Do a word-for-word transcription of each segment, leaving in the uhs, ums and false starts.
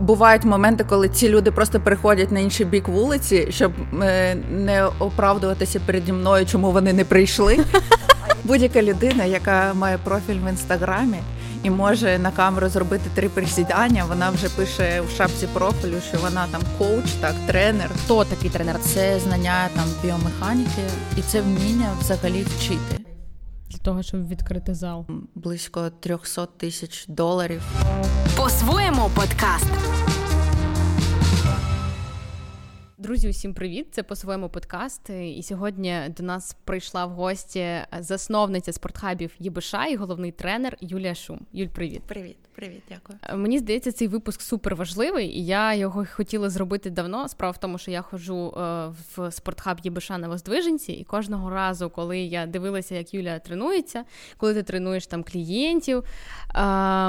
бувають моменти, коли ці люди просто переходять на інший бік вулиці, щоб не оправдуватися переді мною, чому вони не прийшли. Будь-яка людина, яка має профіль в Інстаграмі і може на камеру зробити три присідання, вона вже пише в шапці профілю, що вона там коуч, так, тренер. Хто такий тренер? Це знання там біомеханіки і це вміння взагалі вчити. Для того, щоб відкрити зал. Близько триста тисяч доларів. По своєму подкаст. Друзі, усім привіт! Це «По своєму подкаст». І сьогодні до нас прийшла в гості засновниця спортхабів ЄБШ і головний тренер Юлія Шум. Юль, привіт! Привіт, привіт, дякую. Мені здається, цей випуск суперважливий, і я його хотіла зробити давно. Справа в тому, що я ходжу в спортхаб ЄБШ на Воздвиженці, і кожного разу, коли я дивилася, як Юля тренується, коли ти тренуєш там клієнтів,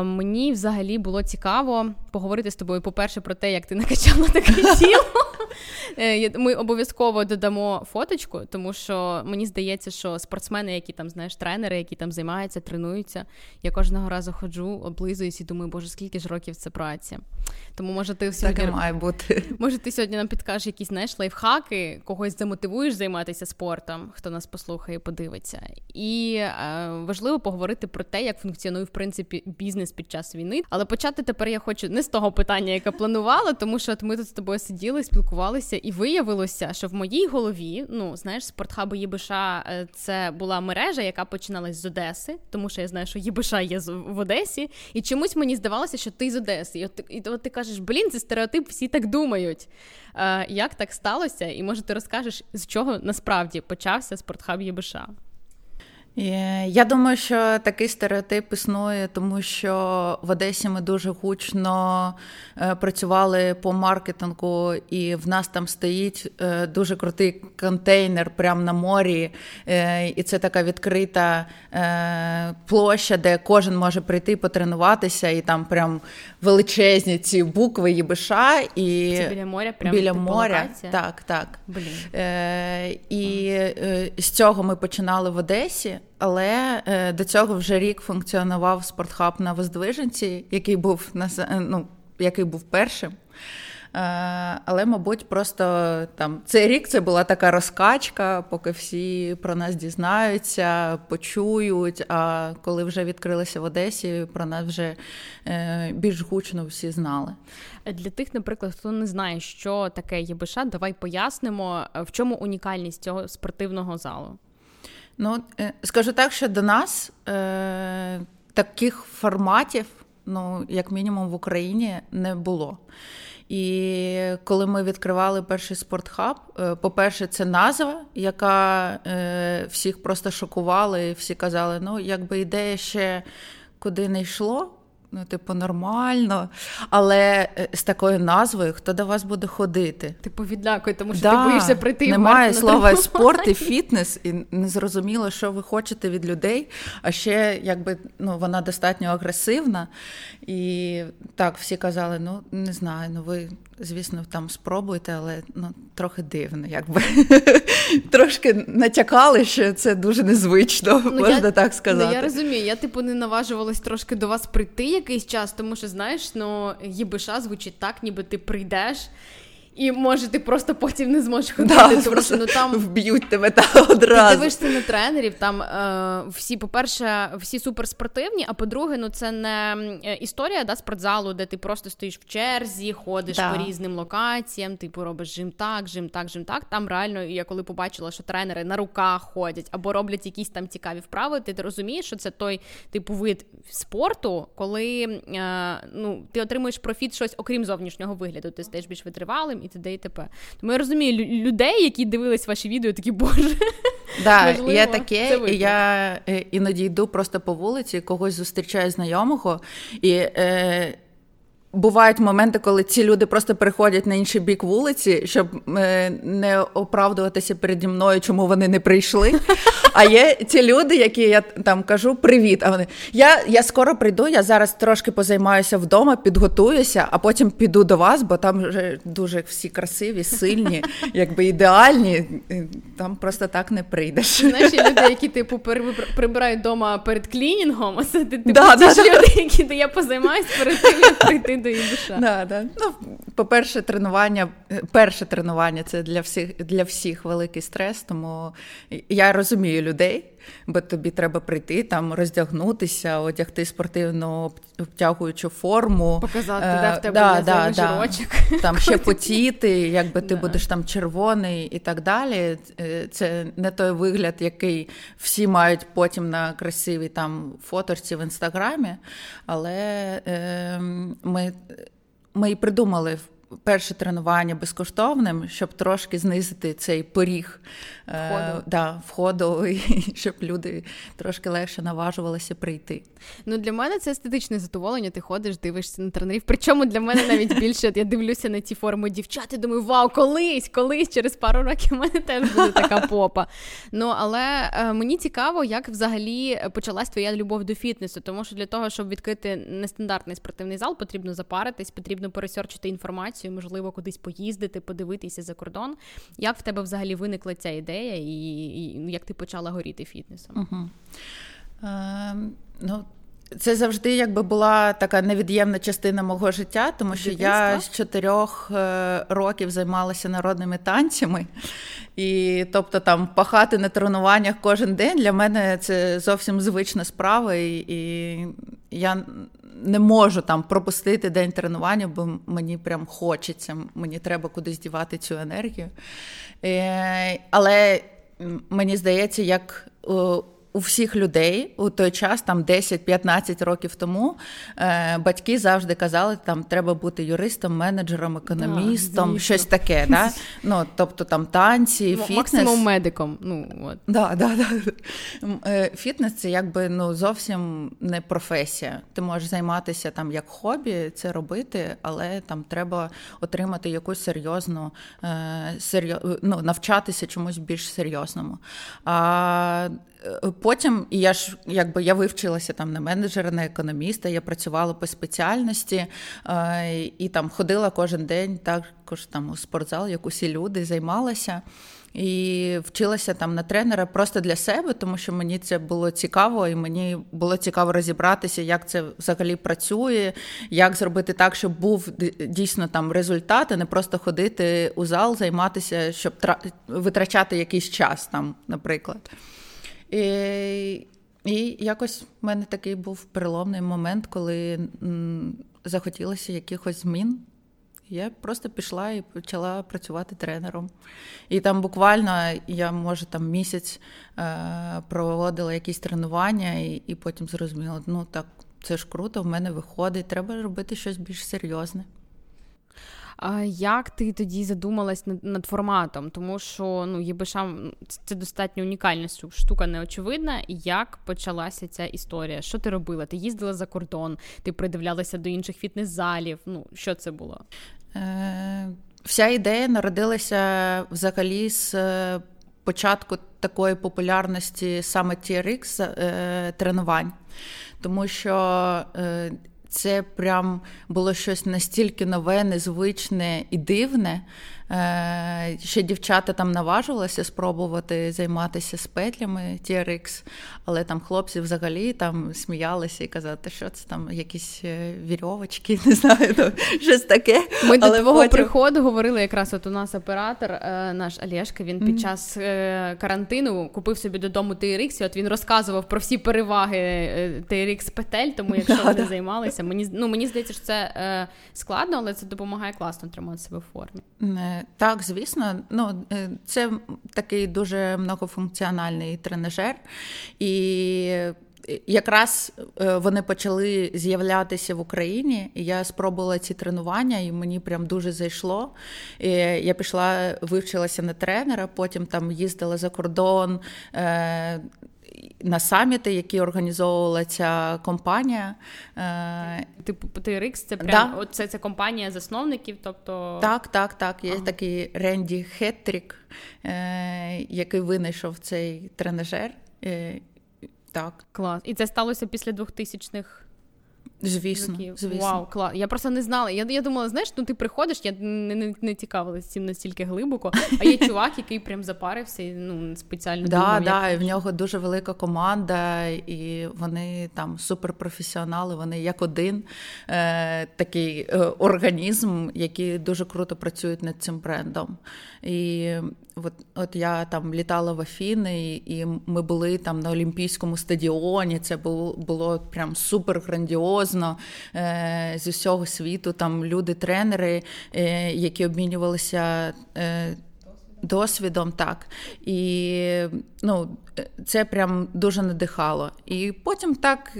мені взагалі було цікаво поговорити з тобою, по-перше, про те, як ти накачала таке тіло. Ми обов'язково додамо фоточку, тому що мені здається, що спортсмени, які там, знаєш, тренери, які там займаються, тренуються, я кожного разу ходжу, облизуюсь і думаю, боже, скільки ж років це праці. Тому, може, ти сьогодні, так і має бути. Може, ти сьогодні нам підкажеш якісь, знаєш, лайфхаки, когось замотивуєш займатися спортом, хто нас послухає, подивиться. І е, важливо поговорити про те, як функціонує, в принципі, бізнес під час війни. Але почати тепер я хочу не з того питання, яке планувала, тому що от ми тут з тобою сиділи, спілкувалися, і виявилося, що в моїй голові, ну, знаєш, спортхаби ЄБШ – це була мережа, яка починалась з Одеси, тому що я знаю, що ЄБШ є в Одесі, і чомусь мені здавалося, що ти з Одеси. І от, і от ти кажеш, блін, це стереотип, всі так думають. Е, як так сталося? І, може, ти розкажеш, з чого насправді почався спортхаб ЄБШ? Я думаю, що такий стереотип існує, тому що в Одесі ми дуже гучно працювали по маркетингу, і в нас там стоїть дуже крутий контейнер прямо на морі, і це така відкрита площа, де кожен може прийти потренуватися, і там прям величезні ці букви ЄБШ. І це біля моря? Прямо біля моря, так, так. Блін. І а. з цього ми починали в Одесі. Але до цього вже рік функціонував спортхаб на Воздвиженці, який був на ну, який був першим. Але, мабуть, просто там цей рік це була така розкачка, поки всі про нас дізнаються, почують. А коли вже відкрилися в Одесі, про нас вже більш гучно всі знали. Для тих, наприклад, хто не знає, що таке ЄБШ, давай пояснимо, в чому унікальність цього спортивного залу. Ну, скажу так, що до нас е, таких форматів, ну, як мінімум в Україні, не було. І коли ми відкривали перший спортхаб, е, по-перше, це назва, яка е, всіх просто шокувала, і всі казали, ну, якби ідея ще куди не йшло, ну, типу, нормально, але з такою назвою, хто до вас буде ходити? Типу, відлякує, тому що да, ти боїшся прийти. Немає слова спорт і фітнес, і не зрозуміло, що ви хочете від людей, а ще, якби, ну, вона достатньо агресивна, і так, всі казали, ну, не знаю, ну, ви, звісно, там спробуйте, але, ну, трохи дивно, якби, трошки натякали, що це дуже незвично, ну, можна я, так сказати. Ну, я розумію, я, типу, не наважувалась трошки до вас прийти якийсь час, тому що, знаєш, ну, ЄБШ звучить так, ніби ти прийдеш, і, може, ти просто потім не зможеш ходити, да, тому просто, що ну, там вб'ють тебе та одразу. Ти дивишся на тренерів, там е, всі, по-перше, всі суперспортивні, а по-друге, ну це не історія, да, спортзалу, де ти просто стоїш в черзі, ходиш да. по різним локаціям, типу робиш жим так, жим так, жим так. Там реально, я коли побачила, що тренери на руках ходять або роблять якісь там цікаві вправи, ти розумієш, що це той типу вид спорту, коли е, ну, ти отримуєш профіт щось окрім зовнішнього вигляду, ти стаєш більш витривалим. І т.д. і т.п. Тому я розумію людей, які дивились ваші відео, такі, боже, да, можливо, я таке, і я іноді йду просто по вулиці, когось зустрічаю знайомого, і е, бувають моменти, коли ці люди просто переходять на інший бік вулиці, щоб е, не оправдуватися переді мною, чому вони не прийшли. А є ці люди, які я там кажу «Привіт», а вони я, я скоро прийду, я зараз трошки позаймаюся вдома, підготуюся, а потім піду до вас, бо там вже дуже всі красиві, сильні, якби ідеальні, там просто так не прийдеш. Знаєш, є люди, які типу прибирають вдома перед клінінгом, а це ти, типу, да, ті да, люди, да. які я позаймаюся перед тим, як прийти ми до ЄБШ. Да, да. Ну, по-перше, тренування, перше тренування – це для всіх, для всіх великий стрес, тому я розумію людей, бо тобі треба прийти, там, роздягнутися, одягти спортивну обтягуючу форму. Показати, е, да, в тебе да, да, жирочок. Да. Там ще потіти, якби ти да. будеш там червоний і так далі. Це не той вигляд, який всі мають потім на красивій там фоторці в Інстаграмі, але е, ми, ми і придумали перше тренування безкоштовним, щоб трошки знизити цей поріг входу, е, да, входу і щоб люди трошки легше наважувалися прийти. Ну, для мене це естетичне задоволення. Ти ходиш, дивишся на тренерів. Причому для мене навіть більше, я дивлюся на ці форми дівчат і думаю, вау, колись, колись, через пару років в мене теж буде така попа. Ну, але е, мені цікаво, як взагалі почалась твоя любов до фітнесу, тому що для того, щоб відкрити нестандартний спортивний зал, потрібно запаритись, потрібно пересерчити інформацію, можливо, кудись поїздити, подивитися за кордон. Як в тебе взагалі виникла ця ідея і, і як ти почала горіти фітнесом? Угу. Е, ну, це завжди якби була така невід'ємна частина мого життя, тому що Дитинства? я з чотирьох років займалася народними танцями. І, тобто, там, пахати на тренуваннях кожен день для мене це зовсім звична справа, і, і я не можу там пропустити день тренування, бо мені прям хочеться, мені треба кудись дівати цю енергію. Але мені здається, як у всіх людей у той час, там десять-п'ятнадцять років тому, батьки завжди казали, там треба бути юристом, менеджером, економістом, да, щось таке, да? Ну, тобто там танці, ну, фітнес. Максимум медиком. Ну, от. Да, да, да. Фітнес це якби, ну, зовсім не професія. Ти можеш займатися там як хобі, це робити, але там треба отримати якусь серйозну, серйоз... ну, навчатися чомусь більш серйозному. А потім я ж якби я вивчилася там на менеджера, на економіста, я працювала по спеціальності і там ходила кожен день, також там у спортзал, як усі люди, займалася. І вчилася там на тренера просто для себе, тому що мені це було цікаво, і мені було цікаво розібратися, як це взагалі працює, як зробити так, щоб був дійсно там результат, а не просто ходити у зал, займатися, щоб витрачати якийсь час там, наприклад. І, і якось в мене такий був переломний момент, коли м, захотілося якихось змін. Я просто пішла і почала працювати тренером. І там буквально я, може, там місяць е, проводила якісь тренування, і, і потім зрозуміла, ну так, це ж круто, в мене виходить, треба робити щось більш серйозне. А як ти тоді задумалась над форматом? Тому що, ну, ЄБШ – це достатньо унікальна штука, неочевидна. Як почалася ця історія? Що ти робила? Ти їздила за кордон, ти придивлялася до інших фітнес-залів. Ну, що це було? Е, вся ідея народилася взагалі з початку такої популярності саме ті ар ікс е, тренувань. Тому що... Е, Це прям було щось настільки нове, незвичне і дивне. Ще дівчата там наважувалися спробувати займатися з петлями ті ар ікс, але там хлопці взагалі там сміялися і казали, що це там якісь вірьовочки, не знаю, там, щось таке. Ми але до твого потім... приходу говорили якраз, от у нас оператор, наш Олєшка, він під час карантину купив собі додому ті ар ікс, і от він розказував про всі переваги ті ар ікс петель, тому якщо да, ви не да. займалися, мені, ну, мені здається, що це складно, але це допомагає класно тримати себе в формі. Так, звісно. Ну, це такий дуже многофункціональний тренажер. І якраз вони почали з'являтися в Україні. Я спробувала ці тренування, і мені прям дуже зайшло. Я пішла, вивчилася на тренера, потім там їздила за кордон, на саміти, які організовувала ця компанія. Типу ті ар ікс, це прям да. це, це компанія засновників, тобто... Так, так, так. Є ага. такий Ренді Хеттрік, який винайшов цей тренажер. Так. Клас. І це сталося після двохтисячних? Звісно, звісно. Вау, клас. Я просто не знала. Я, я думала, знаєш, ну ти приходиш, я не, не, не цікавилася цим настільки глибоко, а є чувак, який прям запарився і ну, спеціально думав. Так, так, і в нього дуже велика команда, і вони там суперпрофесіонали, вони як один е, такий е, організм, який дуже круто працюють над цим брендом. І от, от я там літала в Афіни, і, і ми були там на Олімпійському стадіоні, це було, було прям супер грандіозно. З усього світу там люди-тренери, які обмінювалися досвідом, так. І ну, це прям дуже надихало. І потім так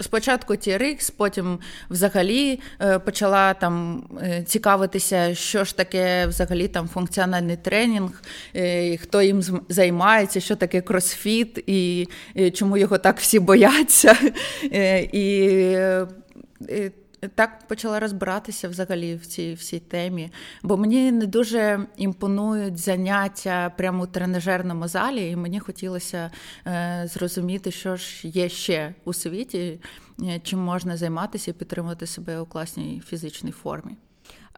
спочатку ті ар ікс, потім взагалі почала там цікавитися, що ж таке взагалі там функціональний тренінг, хто їм займається, що таке кросфіт і чому його так всі бояться. І так почала розбиратися взагалі в цій всій темі. Бо мені не дуже імпонують заняття прямо у тренажерному залі, і мені хотілося е, зрозуміти, що ж є ще у світі, е, чим можна займатися і підтримувати себе у класній фізичній формі.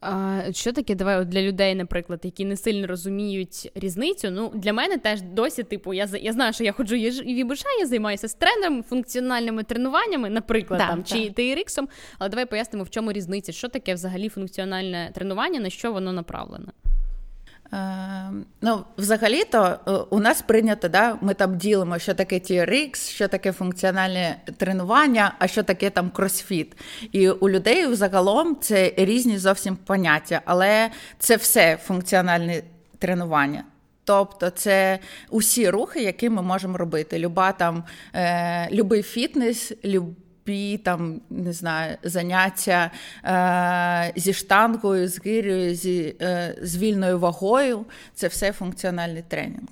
А що таке, давай, для людей, наприклад, які не сильно розуміють різницю, ну, для мене теж досі, типу, я, я знаю, що я ходжу в ЄБШ, я займаюся з тренером, функціональними тренуваннями, наприклад, да, там, чи ті ар ікс-ом, але давай пояснимо, в чому різниця, що таке взагалі функціональне тренування, на що воно направлене? Ну, взагалі-то у нас прийнято, да, ми там ділимо, що таке ті ар ікс, що таке функціональне тренування, а що таке там кросфіт. І у людей взагалом це різні зовсім поняття, але це все функціональне тренування. Тобто це усі рухи, які ми можемо робити. Люба там, е, любий фітнес, люб... там, не знаю, заняття е- зі штангою, з гир'єю, зі, е- з вільною вагою. Це все функціональний тренінг.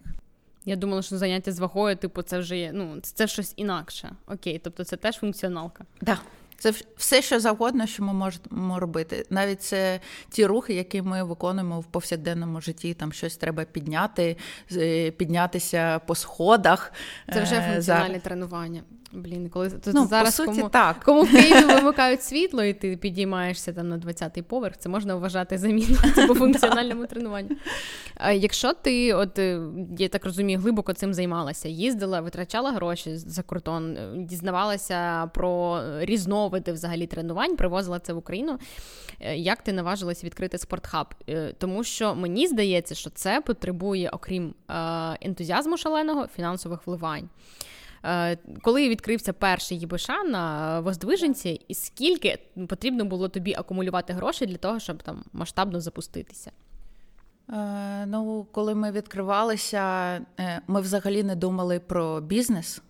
Я думала, що заняття з вагою, типу, це вже є, ну, це щось інакше. Окей, тобто це теж функціоналка. Да. Це все, що завгодно, що ми можемо робити. Навіть це ті рухи, які ми виконуємо в повсякденному житті. Там щось треба підняти, піднятися по сходах. Це вже функціональне За... тренування. Блін, коли то, ну, зараз по суті, кому, так. кому в Києві вимикають світло, і ти підіймаєшся там на двадцятий поверх, це можна вважати заміну по функціональному тренуванню. А якщо ти, от я так розумію, глибоко цим займалася, їздила, витрачала гроші за кордон, дізнавалася про різновиди взагалі тренувань, привозила це в Україну, як ти наважилась відкрити спортхаб? Тому що мені здається, що це потребує, окрім ентузіазму шаленого, фінансових вливань. Коли відкрився перший ЄБШ на Воздвиженці, і скільки потрібно було тобі акумулювати гроші для того, щоб там масштабно запуститися? Е, ну, коли ми відкривалися, ми взагалі не думали про бізнес,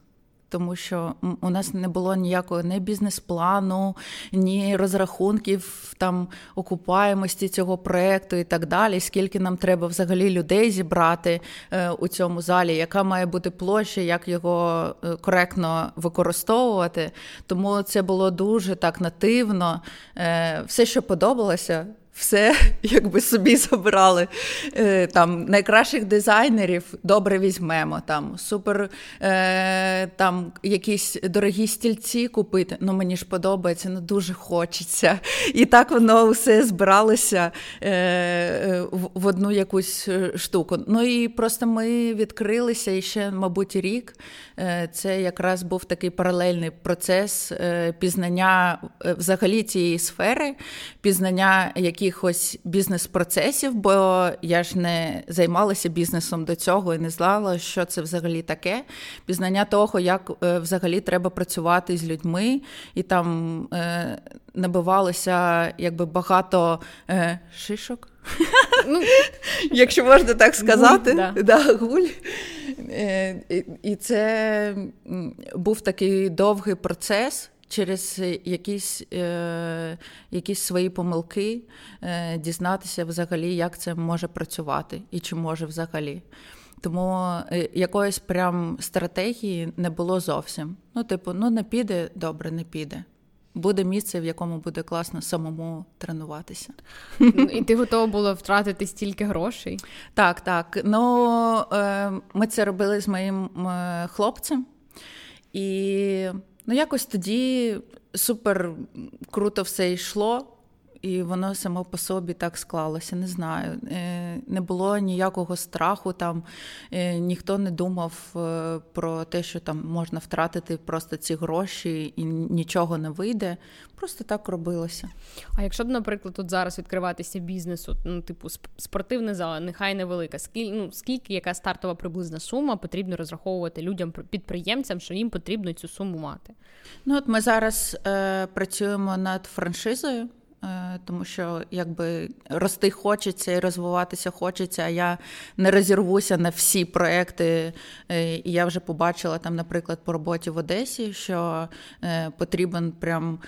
тому що у нас не було ніякого ні бізнес-плану, ні розрахунків там окупаємості цього проєкту і так далі, скільки нам треба взагалі людей зібрати е, у цьому залі, яка має бути площа, як його коректно використовувати. Тому це було дуже так нативно. Е, все, що подобалося, все, якби собі забирали, там, найкращих дизайнерів добре візьмемо, там, супер, е, там, якісь дорогі стільці купити, ну, мені ж подобається, ну, дуже хочеться. І так воно все збиралося е, в, в одну якусь штуку. Ну, і просто ми відкрилися, і ще, мабуть, рік, е, це якраз був такий паралельний процес е, пізнання е, взагалі цієї сфери, пізнання, які якихось бізнес-процесів, бо я ж не займалася бізнесом до цього і не знала, що це взагалі таке. Пізнання того, як е, взагалі треба працювати з людьми, і там е, набивалося якби багато е, шишок, якщо можна так сказати, гуль. І це був такий довгий процес, через якісь, е, якісь свої помилки е, дізнатися взагалі, як це може працювати і чи може взагалі. Тому якоїсь прям стратегії не було зовсім. Ну, типу, ну не піде, добре, не піде. Буде місце, в якому буде класно самому тренуватися. І ти готова була втратити стільки грошей? Так, так. Ну, е, ми це робили з моїм е, хлопцем. І... Ну, якось тоді супер круто все йшло, і воно само по собі так склалося, не знаю. Не було ніякого страху, там ніхто не думав про те, що там можна втратити просто ці гроші і нічого не вийде. Просто так робилося. А якщо б, наприклад, тут зараз відкриватися бізнесу, ну, типу, спортивна зала, нехай невелика, скільки, ну, скільки, яка стартова приблизна сума потрібно розраховувати людям, підприємцям, що їм потрібно цю суму мати? Ну, от ми зараз е, працюємо над франшизою, тому що якби рости хочеться і розвиватися хочеться, а я не розірвуся на всі проекти. І я вже побачила там, наприклад, по роботі в Одесі, що потрібен прям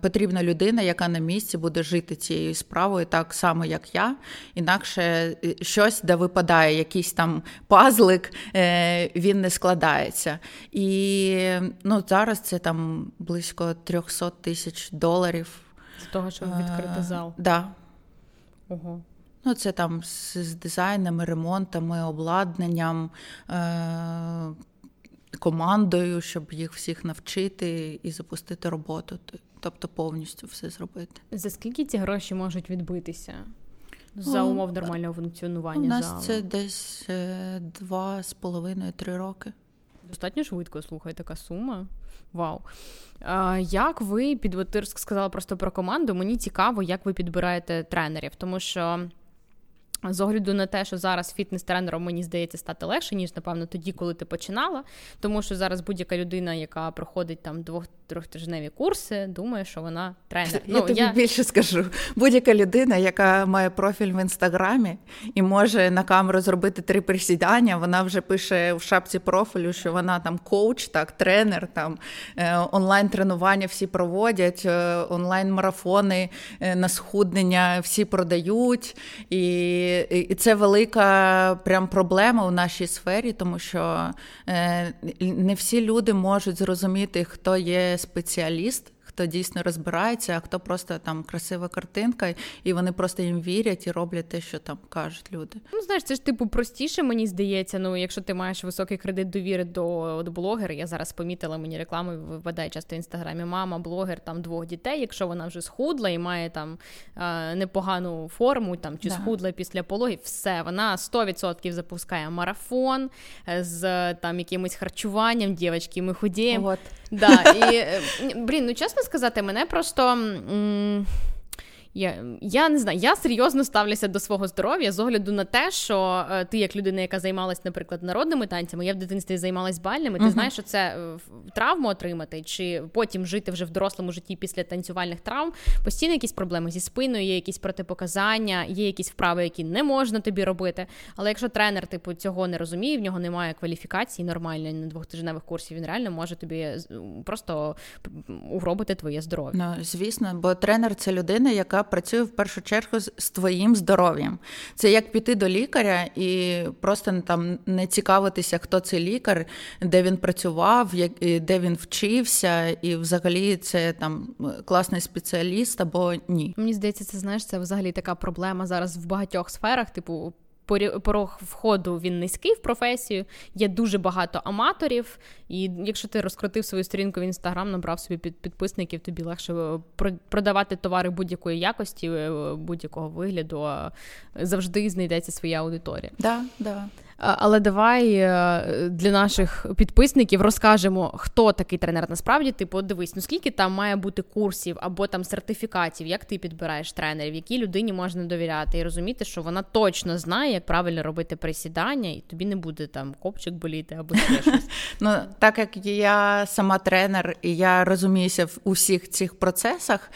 потрібна людина, яка на місці буде жити цією справою так само, як я. Інакше щось, де випадає якийсь там пазлик, він не складається. І ну, зараз це там близько триста тисяч доларів. З того, щоб відкрити зал? Так. Да. Ого. Ну, це там з, з дизайнами, ремонтами, обладнанням, е- командою, щоб їх всіх навчити і запустити роботу. Тобто повністю все зробити. За скільки ці гроші можуть відбитися? За умов нормального функціонування залу? У нас залу? Це десь два з половиною, три роки. Достатньо швидко, слухай, така сума. Вау. А, як ви, під ви сказала просто про команду, мені цікаво, як ви підбираєте тренерів, тому що з огляду на те, що зараз фітнес-тренером, мені здається, стати легше, ніж, напевно, тоді, коли ти починала, тому що зараз будь-яка людина, яка проходить там двох-трьохтижневі курси, думає, що вона тренер. Я ну, тобі я... більше скажу. Будь-яка людина, яка має профіль в Інстаграмі і може на камеру зробити три присідання, вона вже пише в шапці профілю, що вона там коуч, так, тренер, там онлайн-тренування всі проводять, онлайн-марафони на схуднення всі продають, і І це велика прям проблема у нашій сфері, тому що не всі люди можуть зрозуміти, хто є спеціаліст, хто дійсно розбирається, а хто просто там красива картинка, і вони просто їм вірять і роблять те, що там кажуть люди. Ну, знаєш, це ж типу простіше, мені здається, ну, якщо ти маєш високий кредит довіри до, до блогера, я зараз помітила, мені реклами випадає часто в Інстаграмі, мама, блогер, там, двох дітей, якщо вона вже схудла і має там непогану форму, там, чи да. схудла після пологів, все, вона сто відсотків запускає марафон з там якимось харчуванням, дівчатки, ми худіємо. Вот. Да, і, блін, ну, чесно сказати, мене просто, м- я, я не знаю, я серйозно ставлюся до свого здоров'я з огляду на те, що е, ти як людина, яка займалась, наприклад, народними танцями, я в дитинстві займалась бальними, ти uh-huh. знаєш, що це травму отримати, чи потім жити вже в дорослому житті після танцювальних травм, постійно якісь проблеми зі спиною, є якісь протипоказання, є якісь вправи, які не можна тобі робити, але якщо тренер типу цього не розуміє, в нього немає кваліфікації нормальної на двохтижневих курсів, він реально може тобі просто угробити твоє здоров'я. Ну, звісно, бо тренер – це людина, яка працює в першу чергу з твоїм здоров'ям. Це як піти до лікаря і просто там не цікавитися, хто цей лікар, де він працював, де він вчився, і взагалі це там класний спеціаліст або ні. Мені здається, це, знаєш, це взагалі така проблема зараз в багатьох сферах, типу, порог входу він низький в професію, є дуже багато аматорів, і якщо ти розкрутив свою сторінку в Інстаграм, набрав собі підписників, тобі легше продавати товари будь-якої якості, будь-якого вигляду, завжди знайдеться своя аудиторія. Да, да. Але давай для наших підписників розкажемо, хто такий тренер насправді. Типу, дивись, ну скільки там має бути курсів або там сертифікатів, як ти підбираєш тренерів, якій людині можна довіряти і розуміти, що вона точно знає, як правильно робити присідання, і тобі не буде там копчик боліти або щось. Ну, так як я сама тренер і я розуміюся в усіх цих процесах,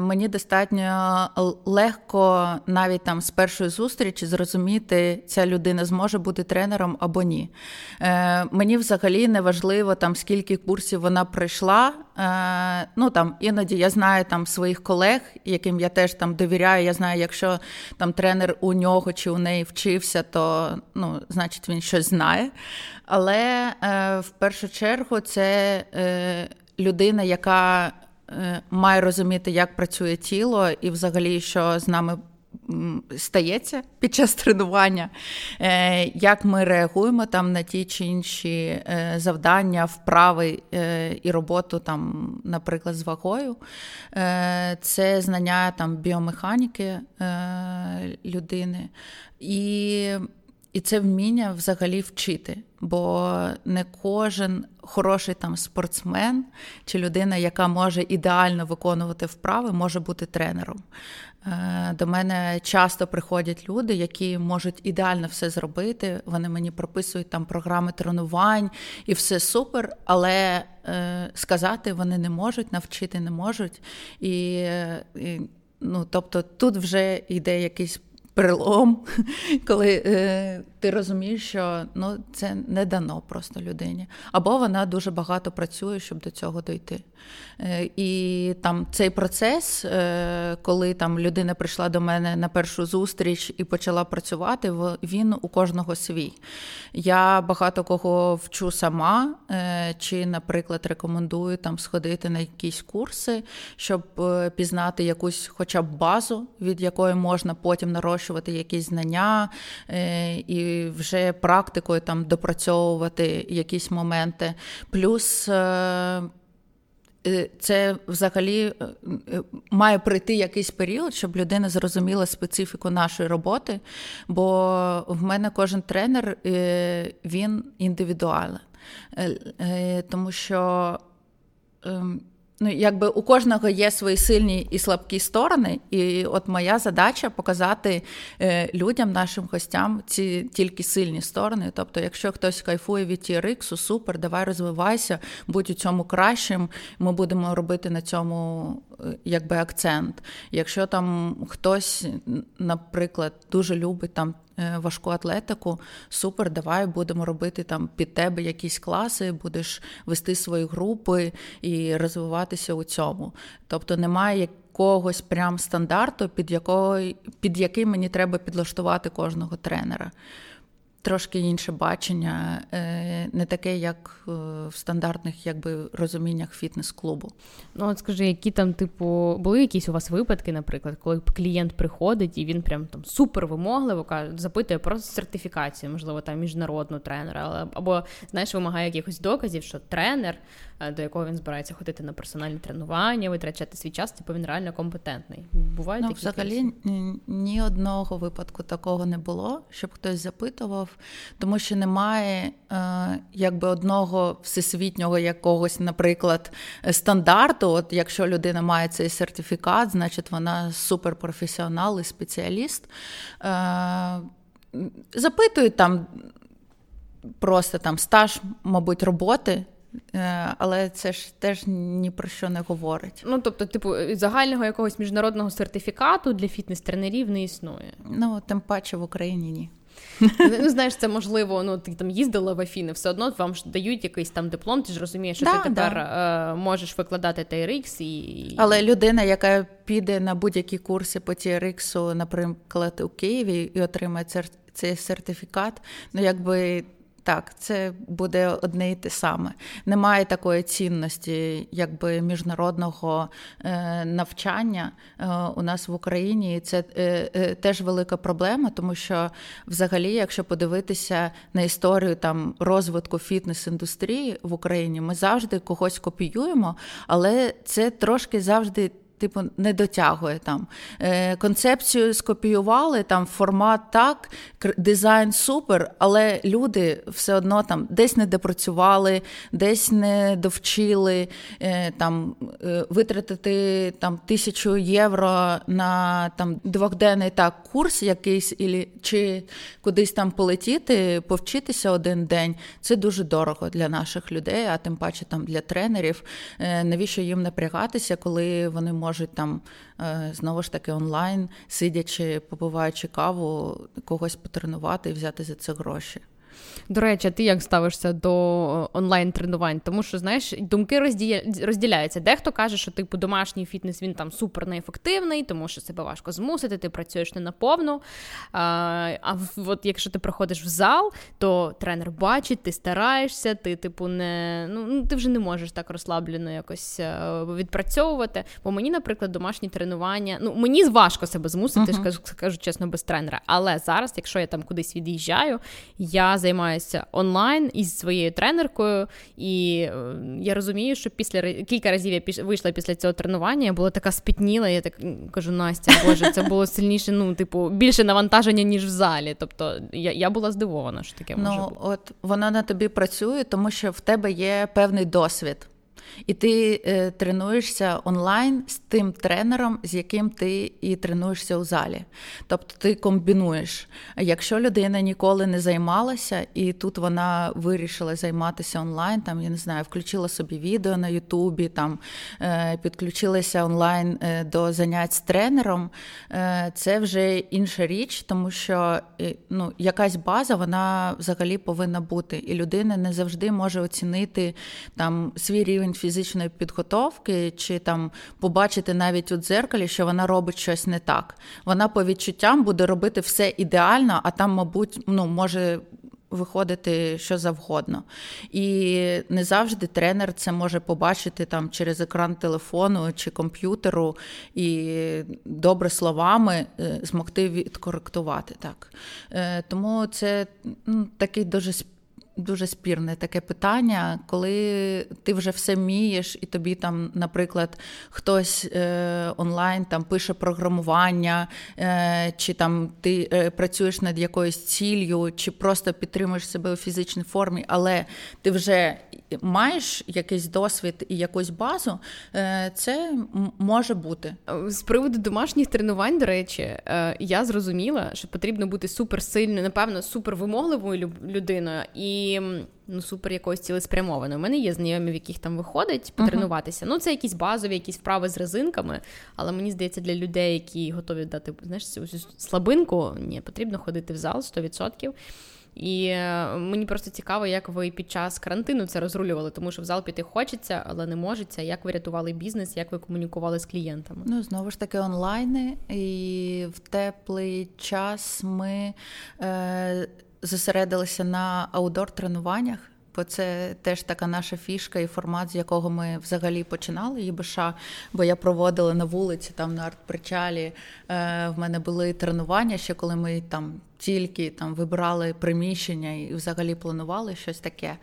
мені достатньо легко навіть там з першої зустрічі зрозуміти, ця людина зможе бути тренером або ні. Е, мені взагалі не важливо, там, скільки курсів вона пройшла. Е, ну, там, іноді я знаю там, своїх колег, яким я теж там, довіряю. Я знаю, якщо там, тренер у нього чи у неї вчився, то ну, значить він щось знає. Але е, в першу чергу це е, людина, яка е, має розуміти, як працює тіло і взагалі, що з нами стається під час тренування, як ми реагуємо там на ті чи інші завдання, вправи і роботу, там, наприклад, з вагою. Це знання там, біомеханіки людини. І, і це вміння взагалі вчити, бо не кожен хороший там спортсмен чи людина, яка може ідеально виконувати вправи, може бути тренером. До мене часто приходять люди, які можуть ідеально все зробити, вони мені прописують там програми тренувань і все супер, але е, сказати вони не можуть, навчити не можуть. І, і, ну, тобто тут вже йде якийсь перелом, коли е, ти розумієш, що ну, це не дано просто людині. Або вона дуже багато працює, щоб до цього дійти. Е, і там цей процес, е, коли там, людина прийшла до мене на першу зустріч і почала працювати, він у кожного свій. Я багато кого вчу сама, е, чи, наприклад, рекомендую там, сходити на якісь курси, щоб е, пізнати якусь хоча б базу, від якої можна потім нарощувати якісь знання і вже практикою там допрацьовувати якісь моменти. Плюс це взагалі має прийти якийсь період, щоб людина зрозуміла специфіку нашої роботи, бо в мене кожен тренер, він індивідуальний. Тому що Ну, якби у кожного є свої сильні і слабкі сторони, і от моя задача показати людям, нашим гостям, ці тільки сильні сторони. Тобто, якщо хтось кайфує від ті ар ікс, супер, давай розвивайся, будь у цьому кращим, ми будемо робити на цьому якби акцент. Якщо там хтось, наприклад, дуже любить там важку атлетику, супер, давай будемо робити там під тебе якісь класи, будеш вести свої групи і розвиватися у цьому. Тобто немає якогось прям стандарту, під, якої, під який мені треба підлаштувати кожного тренера. Трошки інше бачення, не таке, як в стандартних якби, розуміннях фітнес-клубу. Ну, от скажи, які там, типу, були якісь у вас випадки, наприклад, коли клієнт приходить і він прям там супер вимогливо каже, запитує про сертифікацію, можливо, там міжнародну тренера, або, знаєш, вимагає якихось доказів, що тренер, до якого він збирається ходити на персональні тренування, витрачати свій час, типу, він реально компетентний. Бувають ну, такі взагалі кейси? Ні одного випадку такого не було, щоб хтось запитував. Тому що немає е, якби одного всесвітнього якогось, наприклад, стандарту. От якщо людина має цей сертифікат, значить вона суперпрофесіонал і спеціаліст. Е, запитують там просто там стаж, мабуть, роботи. Але це ж теж ні про що не говорить. Ну, тобто, типу, загального якогось міжнародного сертифікату для фітнес-тренерів не існує? Ну, тим паче в Україні ні. Ну, знаєш, це можливо, ну, ти там їздила в Афіни, все одно вам ж дають якийсь там диплом, ти ж розумієш, що да, ти тепер да. е- можеш викладати ті ар ікс і... Але людина, яка піде на будь-які курси по ті ар ікс, наприклад, у Києві і отримає цер- цей сертифікат, ну, якби... Так, це буде одне і те саме. Немає такої цінності, якби міжнародного е, навчання е, у нас в Україні. І це е, е, теж велика проблема, тому що взагалі, якщо подивитися на історію там розвитку фітнес-індустрії в Україні, ми завжди когось копіюємо, але це трошки завжди типу, не дотягує там. Концепцію скопіювали, там формат так, дизайн супер, але люди все одно там десь не допрацювали, десь не довчили, там, витратити там, тисячу євро на там, двохденний так, курс якийсь, чи кудись там полетіти, повчитися один день, це дуже дорого для наших людей, а тим паче там, для тренерів. Навіщо їм напрягатися, коли вони можуть можуть там, знову ж таки, онлайн, сидячи, попиваючи каву, когось потренувати і взяти за це гроші. До речі, ти як ставишся до онлайн-тренувань? Тому що, знаєш, думки розділяються. Дехто каже, що, типу, домашній фітнес, він там супер неефективний, тому що себе важко змусити, ти працюєш не наповну. А от якщо ти приходиш в зал, то тренер бачить, ти стараєшся, ти, типу, не... Ну, ти вже не можеш так розслаблено якось відпрацьовувати. Бо мені, наприклад, домашні тренування... Ну, мені важко себе змусити, uh-huh. кажу, кажу чесно, без тренера. Але зараз, якщо я там кудись від'їжджаю, я займаюся онлайн із своєю тренеркою, і я розумію, що після кілька разів я піш... вийшла після цього тренування, я була така спітніла, я так кажу, Настя, боже, це було сильніше, ну, типу, більше навантаження, ніж в залі. Тобто, я, я була здивована, що таке може бути. Ну, от вона на тобі працює, тому що в тебе є певний досвід. І ти е, тренуєшся онлайн з тим тренером, з яким ти і тренуєшся у залі. Тобто ти комбінуєш. Якщо людина ніколи не займалася, і тут вона вирішила займатися онлайн, там, я не знаю, включила собі відео на Ютубі, там, е, підключилася онлайн е, до занять з тренером, е, це вже інша річ, тому що е, ну, якась база, вона взагалі повинна бути. І людина не завжди може оцінити там, свій рівень фізичної підготовки, чи там побачити навіть у дзеркалі, що вона робить щось не так. Вона по відчуттям буде робити все ідеально, а там, мабуть, ну, може виходити що завгодно. І не завжди тренер це може побачити там через екран телефону чи комп'ютеру і добре словами змогти відкоректувати. Так. Тому це ну, такий дуже спільний Дуже спірне таке питання, коли ти вже все вмієш, і тобі там, наприклад, хтось е, онлайн там пише програмування, е, чи там ти е, працюєш над якоюсь ціллю, чи просто підтримуєш себе у фізичній формі, але ти вже маєш якийсь досвід і якусь базу, е, це м- може бути. З приводу домашніх тренувань, до речі, е, я зрозуміла, що потрібно бути суперсильною, напевно, супервимогливою людиною і І, ну, супер якоїсь цілеспрямованої. У мене є знайомі, в яких там виходить потренуватися. Uh-huh. Ну, це якісь базові, якісь вправи з резинками, але мені здається, для людей, які готові дати, знаєш, цю слабинку, ні, потрібно ходити в зал сто відсотків. І мені просто цікаво, як ви під час карантину це розрулювали, тому що в зал піти хочеться, але не можеться. Як ви рятували бізнес, як ви комунікували з клієнтами? Ну, знову ж таки, онлайни. І в теплий час ми... Е- зосередилися на аутдор-тренуваннях, бо це теж така наша фішка і формат, з якого ми взагалі починали ЄБШ, бо я проводила на вулиці, там на арт-причалі, в мене були тренування, ще коли ми там тільки там вибирали приміщення і взагалі планували щось таке,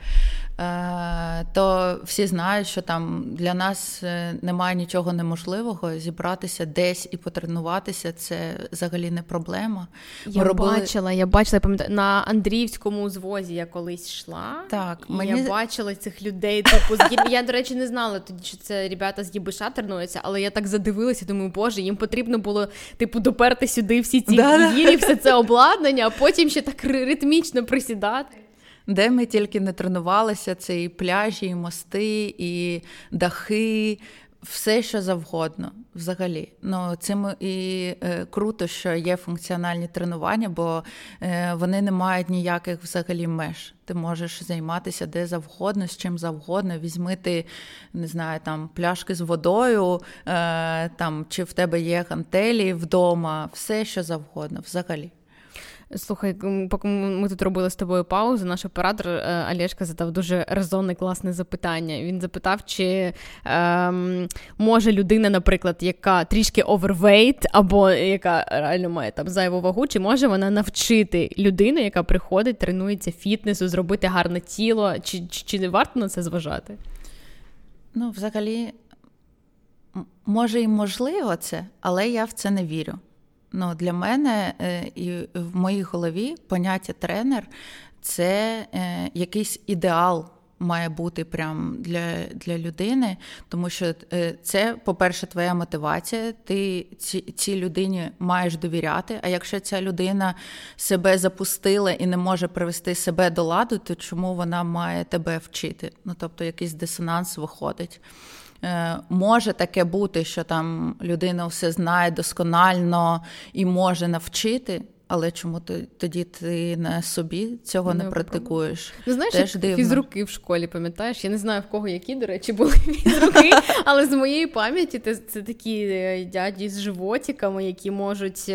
то всі знають, що там для нас немає нічого неможливого, зібратися десь і потренуватися, це взагалі не проблема. Я Ми робили... бачила, я бачила, я пам'ятаю, на Андріївському звозі я колись йшла, так, і мені... я бачила цих людей, типу, з... я, до речі, не знала тоді, що це ребята з ЄБШ тренуються, але я так задивилася, думаю, боже, їм потрібно було, типу, доперти сюди всі ці гірі, все це обладнання, а потім ще так ритмічно присідати. Де ми тільки не тренувалися, це і пляжі, і мости, і дахи, все, що завгодно взагалі. Ну, цим і е, круто, що є функціональні тренування, бо е, вони не мають ніяких взагалі меж. Ти можеш займатися де завгодно, з чим завгодно, візьми ти, не знаю, там, пляшки з водою, е, там, чи в тебе є гантелі вдома, все, що завгодно взагалі. Слухай, поки ми тут робили з тобою паузу, наш оператор Олєшка задав дуже резонне, класне запитання. Він запитав, чи ем, може людина, наприклад, яка трішки овервейт, або яка реально має там зайву вагу, чи може вона навчити людину, яка приходить, тренується фітнесу, зробити гарне тіло, чи, чи, чи не варто на це зважати? Ну, взагалі, може і можливо це, але я в це не вірю. Ну, для мене і в моїй голові поняття тренер – це якийсь ідеал має бути прям для, для людини, тому що це, по-перше, твоя мотивація, ти ці, цій людині маєш довіряти, а якщо ця людина себе запустила і не може привести себе до ладу, то чому вона має тебе вчити? Ну, тобто якийсь дисонанс виходить. Може таке бути, що там людина все знає досконально і може навчити, але чому ти, тоді ти на собі цього не, не практикуєш? Ну, знаєш, теж дивно. Фізруки в школі, пам'ятаєш? Я не знаю, в кого які, до речі, були фізруки, але з моєї пам'яті це, це такі дяді з животиками, які можуть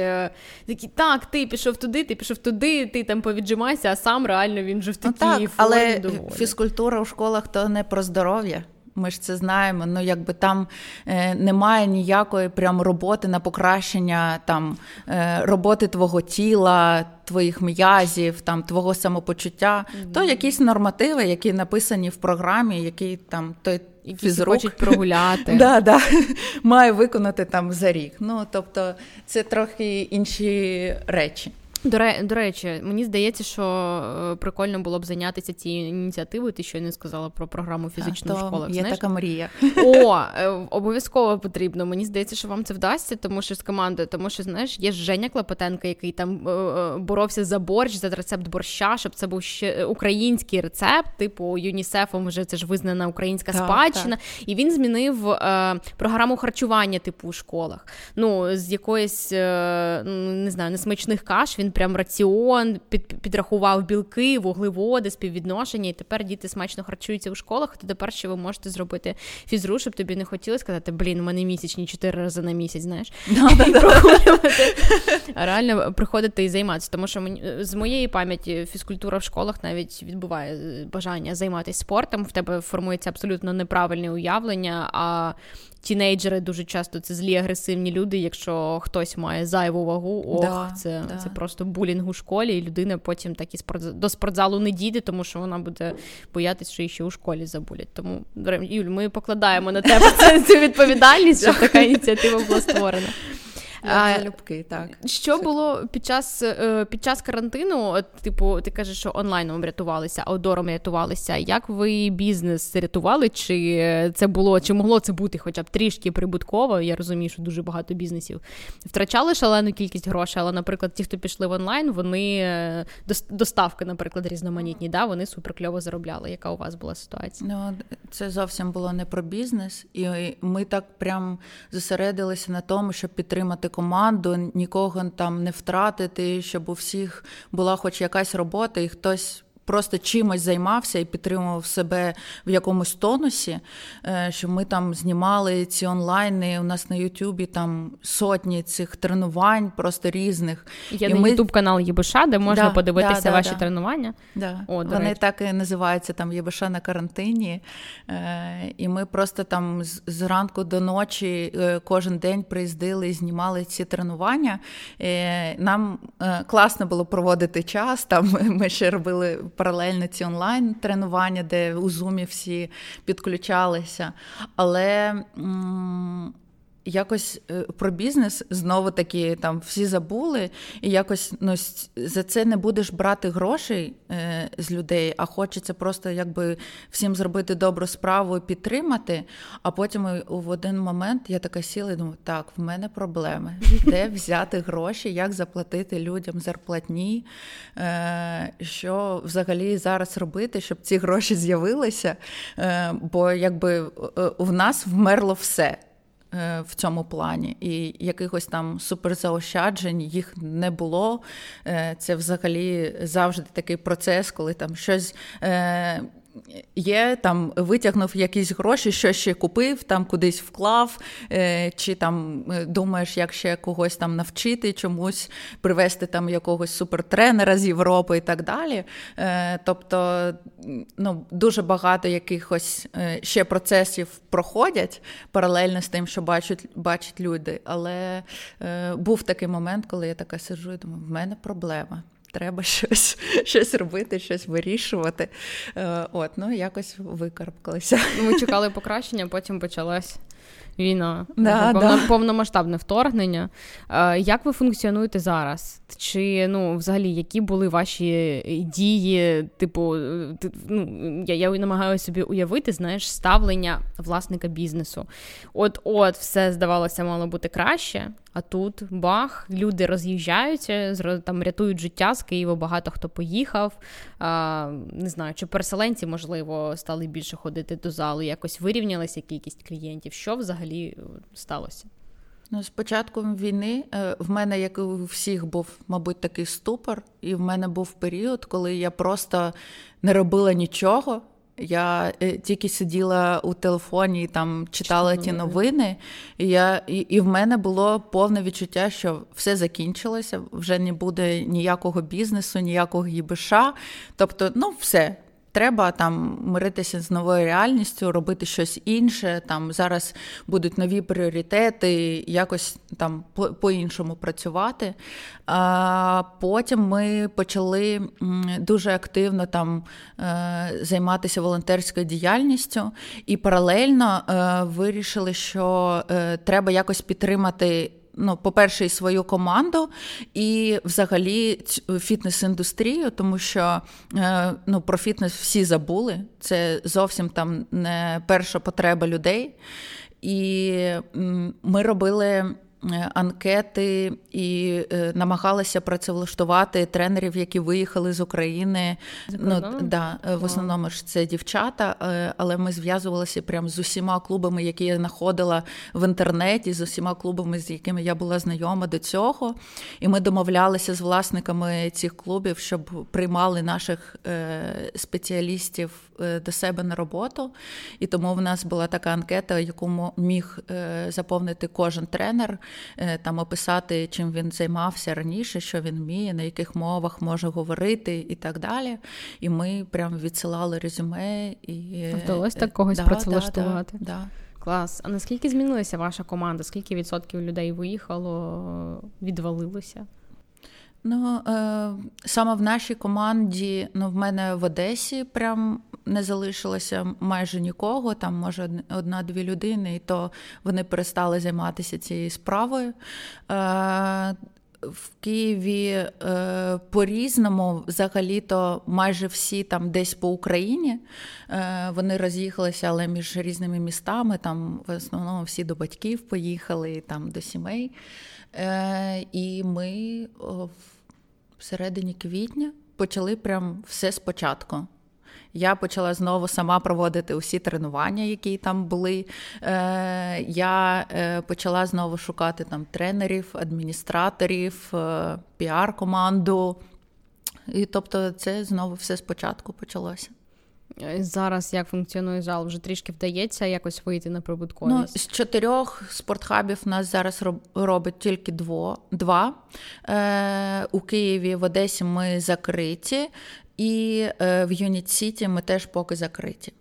такі, так, ти пішов туди, ти пішов туди, ти там повіджимайся, а сам реально він вже в такій ну, формі. Але доволі. Фізкультура у школах то не про здоров'я. Ми ж це знаємо, ну якби там е, немає ніякої прям роботи на покращення там е, роботи твого тіла, твоїх м'язів, там твого самопочуття, mm-hmm. то якісь нормативи, які написані в програмі, які там той фізрук хочуть прогуляти. Да, да. Має виконати там за рік. Ну, тобто це трохи інші речі. До речі, мені здається, що прикольно було б зайнятися цією ініціативою. Ти щойно сказала про програму фізичної школи. Є знаєш? Така мрія. О, обов'язково потрібно. Мені здається, що вам це вдасться, тому що з командою, тому що, знаєш, є Женя Клопотенко, який там боровся за борщ, за рецепт борща, щоб це був ще український рецепт, типу Юніцефом вже це ж визнана українська так, спадщина. Так. І він змінив е, програму харчування типу у школах. Ну, з якоїсь, е, не знаю, несмачних каш, він прям раціон, під, підрахував білки, вуглеводи, співвідношення, і тепер діти смачно харчуються у школах, то тепер ще ви можете зробити фізру, щоб тобі не хотілося сказати, блін, у мене місячні чотири рази на місяць, знаєш, і проходити, реально приходити і займатися, тому що з моєї пам'яті фізкультура в школах навіть відбуває бажання займатися спортом, в тебе формується абсолютно неправильне уявлення, а тінейджери дуже часто це злі, агресивні люди, якщо хтось має зайву вагу, ох, да, це, да. це просто булінг у школі, і людина потім так і спорт... до спортзалу не дійде, тому що вона буде боятися, що її ще у школі забулять. Тому, Юль, ми покладаємо на тебе цю відповідальність, щоб така ініціатива була створена. А, любки, так. Що було під час, під час карантину? Типу, ти кажеш, що онлайном рятувалися, аудором рятувалися. Як ви бізнес рятували? Чи це було, чи могло це бути хоча б трішки прибутково? Я розумію, що дуже багато бізнесів втрачали шалену кількість грошей, але, наприклад, ті, хто пішли в онлайн, вони доставки, наприклад, різноманітні, да, вони суперкльово заробляли. Яка у вас була ситуація? Ну, це зовсім було не про бізнес, і ми так прям зосередилися на тому, щоб підтримати команду, нікого там не втратити, щоб у всіх була хоч якась робота, і хтось просто чимось займався і підтримував себе в якомусь тонусі, що ми там знімали ці онлайни, у нас на Ютубі там сотні цих тренувань просто різних. Є і на ми... Ютуб-канал ЄБШ, де можна да, подивитися да, да, ваші да. тренування. Да. О, вони речі. Так і називаються, там ЄБШ на карантині. І ми просто там з ранку до ночі кожен день приїздили і знімали ці тренування. Нам класно було проводити час, там ми ще робили паралельно ці онлайн-тренування, де у Зумі всі підключалися. Але м- якось про бізнес знову-таки там всі забули, і якось ну, за це не будеш брати грошей е- з людей, а хочеться просто якби всім зробити добру справу і підтримати. А потім в один момент я така сіла і думаю, так, в мене проблеми. Де взяти гроші, як заплатити людям зарплатні, е- що взагалі зараз робити, щоб ці гроші з'явилися, е- бо якби в нас вмерло все. В цьому плані. І якихось там суперзаощаджень їх не було. Це взагалі завжди такий процес, коли там щось є, там витягнув якісь гроші, що ще купив, там кудись вклав, чи там думаєш, як ще когось там навчити чомусь, привезти там якогось супертренера з Європи і так далі. Тобто, ну, дуже багато якихось ще процесів проходять паралельно з тим, що бачать, бачать люди. Але був такий момент, коли я така сиджу і думаю, в мене проблема. Треба щось, щось робити, щось вирішувати. От, ну, якось викарабкалися. Ми чекали покращення, потім почалась війна. Да, Повно, да. Повномасштабне вторгнення. Як ви функціонуєте зараз? Чи, ну, взагалі, які були ваші дії? Типу, ну, я, я намагаюся собі уявити, знаєш, ставлення власника бізнесу. От-от все, здавалося, мало бути краще, а тут, бах, люди роз'їжджаються, там рятують життя, з Києва багато хто поїхав, а, не знаю, чи переселенці, можливо, стали більше ходити до залу, якось вирівнялася кількість клієнтів, що взагалі сталося? Ну, з початком війни в мене, як і у всіх, був, мабуть, такий ступор. І в мене був період, коли я просто не робила нічого. Я тільки сиділа у телефоні і там читала ті новини. І, я, і, і в мене було повне відчуття, що все закінчилося, вже не буде ніякого бізнесу, ніякого ЄБШ. Тобто, ну, все. Треба там миритися з новою реальністю, робити щось інше, там зараз будуть нові пріоритети, якось там по-іншому працювати. А потім ми почали дуже активно там займатися волонтерською діяльністю і паралельно вирішили, що треба якось підтримати, ну, по-перше, і свою команду, і взагалі фітнес-індустрію, тому що, ну, про фітнес всі забули. Це зовсім там не перша потреба людей. І ми робили анкети і намагалися працевлаштувати тренерів, які виїхали з України. Ну, да, в основному ж це дівчата, але ми зв'язувалися прям з усіма клубами, які я знаходила в інтернеті, з усіма клубами, з якими я була знайома до цього. І ми домовлялися з власниками цих клубів, щоб приймали наших спеціалістів до себе на роботу. І тому в нас була така анкета, яку міг заповнити кожен тренер, там описати, чим він займався раніше, що він вміє, на яких мовах може говорити і так далі. І ми прям відсилали резюме. І... Вдалося так когось да, працевлаштувати? Да, да, да. Клас. А наскільки змінилася ваша команда? Скільки відсотків людей виїхало, відвалилося? Ну, саме в нашій команді, ну, в мене в Одесі прям не залишилося майже нікого, там, може, одна-дві людини, і то вони перестали займатися цією справою. В Києві по-різному, взагалі-то майже всі там десь по Україні, вони роз'їхалися, але між різними містами, там в основному всі до батьків поїхали, там до сімей. І ми в середині квітня почали прям все спочатку. Я почала знову сама проводити усі тренування, які там були. Я почала знову шукати там тренерів, адміністраторів, піар-команду. І тобто це знову все спочатку почалося. Зараз як функціонує зал? Вже трішки вдається якось вийти на прибутковість? Ну, з чотирьох спортхабів нас зараз робить тільки дво, два. Е, у Києві, в Одесі ми закриті. І е, в Юніцефі ми теж поки закриті.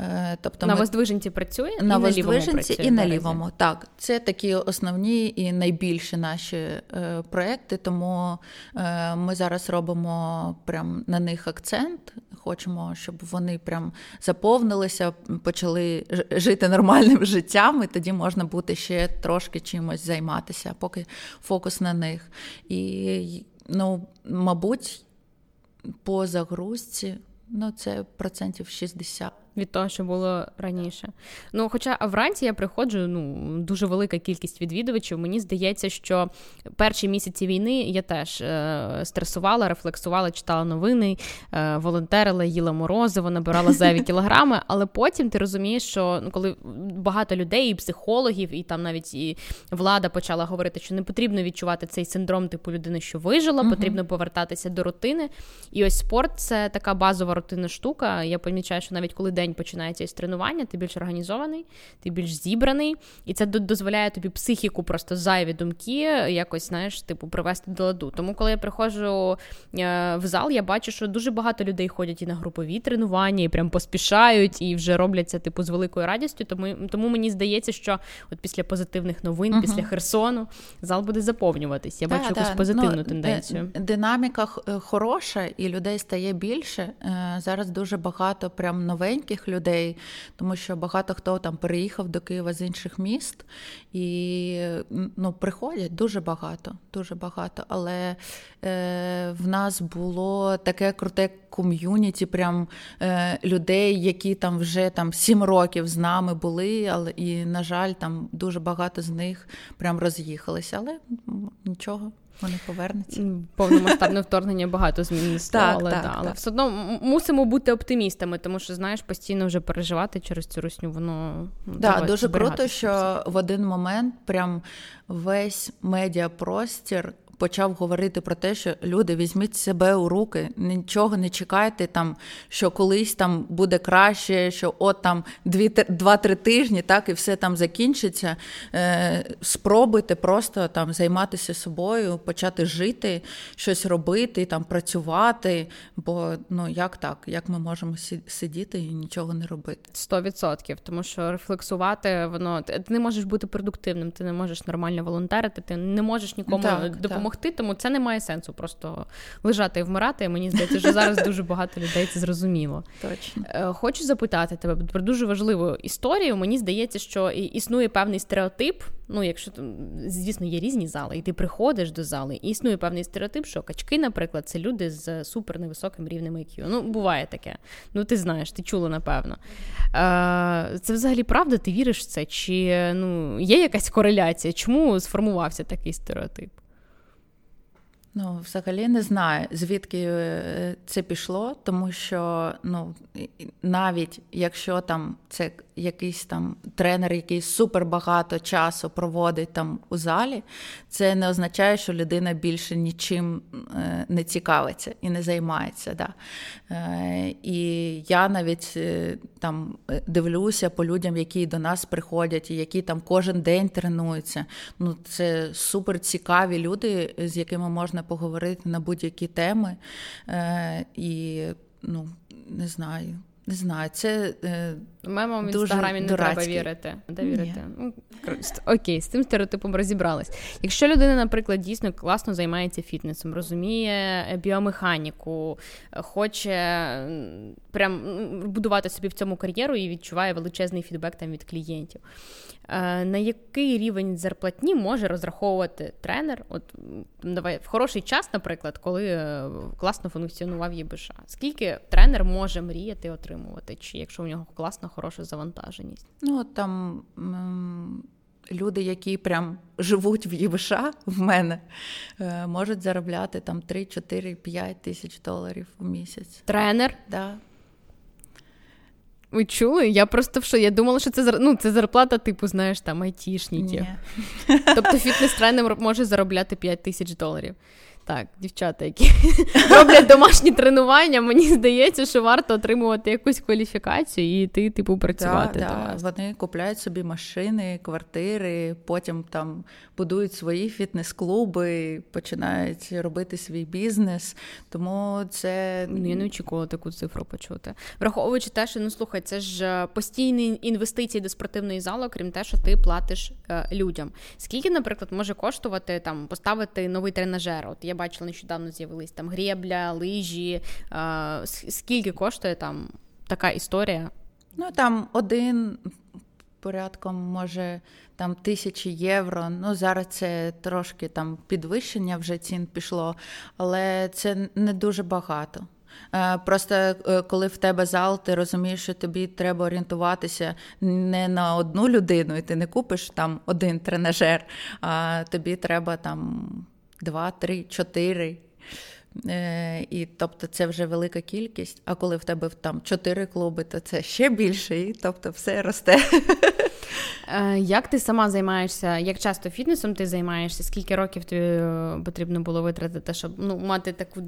Е, тобто на ми... Воздвиженці працює? На, на Воздвиженці і на Лівому. Так, це такі основні і найбільші наші е, проекти, тому е, ми зараз робимо прям на них акцент. Хочемо, щоб вони прям заповнилися, почали жити нормальним життям, і тоді можна буде ще трошки чимось займатися, поки фокус на них. І, ну, мабуть, по загрузці, ну, це процентів шістдесят. Від того, що було раніше. Ну, хоча вранці я приходжу, ну, дуже велика кількість відвідувачів. Мені здається, що перші місяці війни я теж е- стресувала, рефлексувала, читала новини, е- волонтерила, їла морозиво, набирала зайві кілограми, але потім ти розумієш, що ну, коли багато людей, і психологів, і там навіть і влада почала говорити, що не потрібно відчувати цей синдром типу людини, що вижила, угу. Потрібно повертатися до рутини. І ось спорт – це така базова рутинна штука. Я помічаю, що навіть коли день починається із тренування, ти більш організований, ти більш зібраний, і це дозволяє тобі психіку, просто зайві думки якось, знаєш, типу, привести до ладу. Тому, коли я приходжу в зал, я бачу, що дуже багато людей ходять і на групові тренування, і прям поспішають, і вже робляться, типу, з великою радістю, тому, тому мені здається, що от після позитивних новин, угу. після Херсону, зал буде заповнюватись. Я да, бачу да. якусь позитивну ну, тенденцію. Динаміка хороша, і людей стає більше. Зараз дуже багато прям новеньких людей, тому що багато хто там переїхав до Києва з інших міст і, ну, приходять дуже багато, дуже багато, але е, в нас було таке круте ком'юніті прям е, людей, які там вже там сім років з нами були, але і, на жаль, там дуже багато з них прям роз'їхалися, але нічого. Вони повернуться. Повномасштабне вторгнення багато змін не стало, але, так, да, так, але так. Все одно мусимо бути оптимістами, тому що, знаєш, постійно вже переживати через цю русню, воно... Так, да, дуже круто, що все. В один момент прям весь медіапростір почав говорити про те, що люди, візьміть себе у руки, нічого не чекайте там, що колись там буде краще, що от там два-три тижні, так, і все там закінчиться. Спробуйте просто там займатися собою, почати жити, щось робити, там працювати, бо, ну, як так, як ми можемо сидіти і нічого не робити? Сто відсотків, тому що рефлексувати, воно, ти не можеш бути продуктивним, ти не можеш нормально волонтерити, ти не можеш нікому допомогти. Могти, тому це не має сенсу просто лежати і вмирати, і мені здається, що зараз дуже багато людей це зрозуміло. Точно. Хочу запитати тебе про дуже важливу історію. Мені здається, що існує певний стереотип, ну, якщо, звісно, є різні зали, і ти приходиш до зали, і існує певний стереотип, що качки, наприклад, це люди з супер невисоким рівнем ай к'ю. Ну, буває таке. Ну, ти знаєш, ти чула, напевно. Це взагалі правда? Ти віриш в це? Чи, ну, є якась кореляція? Чому сформувався такий стереотип? Ну, взагалі не знаю, звідки це пішло, тому що, ну, навіть якщо там це якийсь там тренер, який супербагато часу проводить там у залі, це не означає, що людина більше нічим не цікавиться і не займається, да. І я навіть там дивлюся по людям, які до нас приходять і які там кожен день тренуються. Ну, це суперцікаві люди, з якими можна поговорити на будь-які теми. І, ну, не знаю. Не знаю, це е, мемам в Інстаграмі не дурацький. Треба вірити. Да, вірити. Ну, окей, з цим стереотипом розібрались. Якщо людина, наприклад, дійсно класно займається фітнесом, розуміє біомеханіку, хоче прям будувати собі в цьому кар'єру і відчуває величезний фідбек там від клієнтів, на який рівень зарплатні може розраховувати тренер? От давай в хороший час, наприклад, коли класно функціонував ЄБШ. Скільки тренер може мріяти отримувати, чи якщо у нього класна, хороша завантаженість? Ну, там м- люди, які прям живуть в ЄБШ, в мене, е- можуть заробляти там три, чотири, п'ять тисяч доларів у місяць. Тренер? Так. Да. Ви чули? Я просто в шо? Я думала, що це, ну, це зарплата типу, знаєш, там, айтішників. Тобто фітнес-тренер може заробляти п'ять тисяч доларів. Так, дівчата, які роблять домашні тренування, мені здається, що варто отримувати якусь кваліфікацію і йти, типу, працювати. Да, да. Вони купляють собі машини, квартири, потім там будують свої фітнес-клуби, починають робити свій бізнес. Тому це... Ну, я не очікувала таку цифру почути. Враховуючи те, що, ну, слухай, це ж постійні інвестиції до спортивної зали, крім те, що ти платиш е, людям. Скільки, наприклад, може коштувати, там, поставити новий тренажер? От я бачила, нещодавно з'явились там гребля, лижі. Скільки коштує там така історія? Ну, там один порядком, може, там тисячі євро. Ну, зараз це трошки там підвищення вже цін пішло, але це не дуже багато. Просто коли в тебе зал, ти розумієш, що тобі треба орієнтуватися не на одну людину, і ти не купиш там один тренажер, а тобі треба там два, три, чотири. Е, і, тобто, це вже велика кількість. А коли в тебе там чотири клуби, то це ще більше. І, тобто, все росте. Е, як ти сама займаєшся? Як часто фітнесом ти займаєшся? Скільки років тобі потрібно було витратити, щоб, ну, мати таку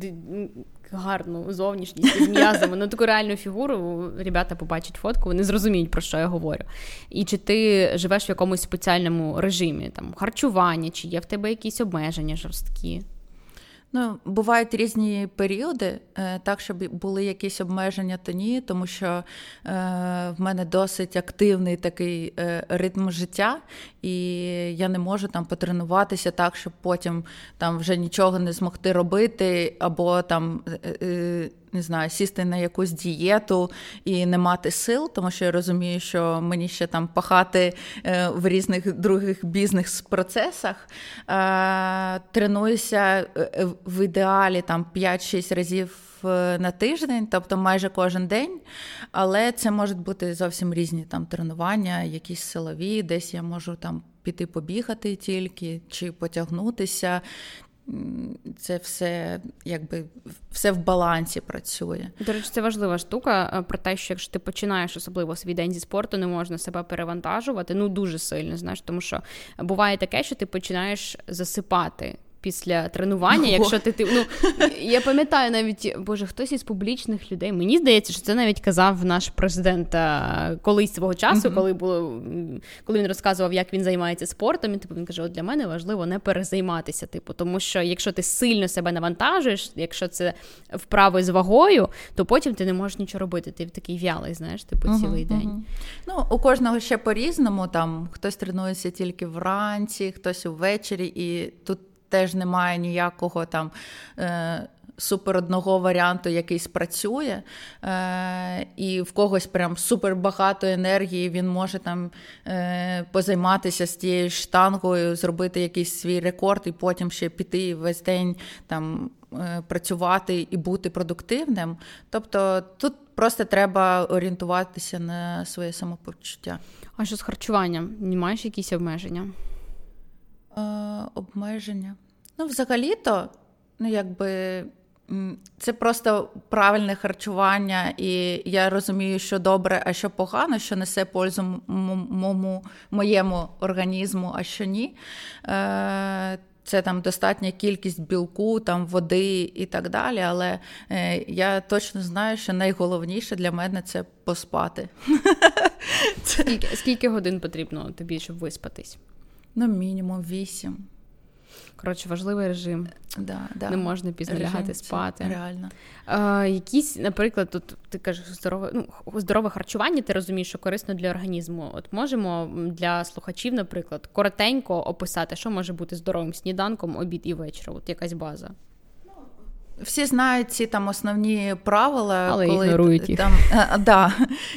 гарну зовнішність із м'язами, ну, таку реальну фігуру? Ребята побачать фотку, вони зрозуміють, про що я говорю. І чи ти живеш в якомусь спеціальному режимі, там, харчування, чи є в тебе якісь обмеження жорсткі? Ну, бувають різні періоди, так, щоб були якісь обмеження, то ні, тому що в мене досить активний такий ритм життя, і я не можу там потренуватися так, щоб потім там вже нічого не змогти робити, або там, не знаю, сісти на якусь дієту і не мати сил, тому що я розумію, що мені ще там пахати в різних других бізнес-процесах. Тренуюся в ідеалі там п'ять-шість разів на тиждень, тобто майже кожен день, але це можуть бути зовсім різні там тренування, якісь силові, десь я можу там піти побігати тільки, чи потягнутися. це все, якби, все в балансі працює. До речі, це важлива штука про те, що якщо ти починаєш особливо свій день зі спорту, не можна себе перевантажувати, ну дуже сильно, знаєш, тому що буває таке, що ти починаєш засипати після тренування, якщо ти, ти... Ну, я пам'ятаю навіть, боже, хтось із публічних людей, мені здається, що це навіть казав наш президент колись свого часу, mm-hmm. коли було, коли він розказував, як він займається спортом, і типу, він каже, от для мене важливо не перезайматися, типу, тому що якщо ти сильно себе навантажуєш, якщо це вправи з вагою, то потім ти не можеш нічого робити, ти такий в'ялий, знаєш, типу, цілий mm-hmm. день. Ну, у кожного ще по-різному, там, хтось тренується тільки вранці, хтось увечері, і тут теж немає ніякого там е, супер одного варіанту, який спрацює, е, і в когось прям супер багато енергії, він може там е, позайматися з тією штангою, зробити якийсь свій рекорд і потім ще піти весь день там е, працювати і бути продуктивним. Тобто тут просто треба орієнтуватися на своє самопочуття. А що з харчуванням? Не маєш якісь обмеження? Обмеження. Ну, взагалі-то, ну, якби, це просто правильне харчування, і я розумію, що добре, а що погано, що несе пользу м- м- м- моєму організму, а що ні. Е- Це там достатня кількість білку, там води і так далі, але е, я точно знаю, що найголовніше для мене – це поспати. Скільки, скільки годин потрібно тобі, щоб виспатись? Ну, мінімум вісім. Коротше, важливий режим. Да, да. Не можна пізно режим лягати спати. Реально. Е, якісь, наприклад, тут ти кажеш, здорове, ну, здорове харчування, ти розумієш, що корисно для організму. От можемо для слухачів, наприклад, коротенько описати, що може бути здоровим сніданком, обід і вечір. От якась база. Всі знають ці там основні правила, але коли ігнорують їх. Там, а, да,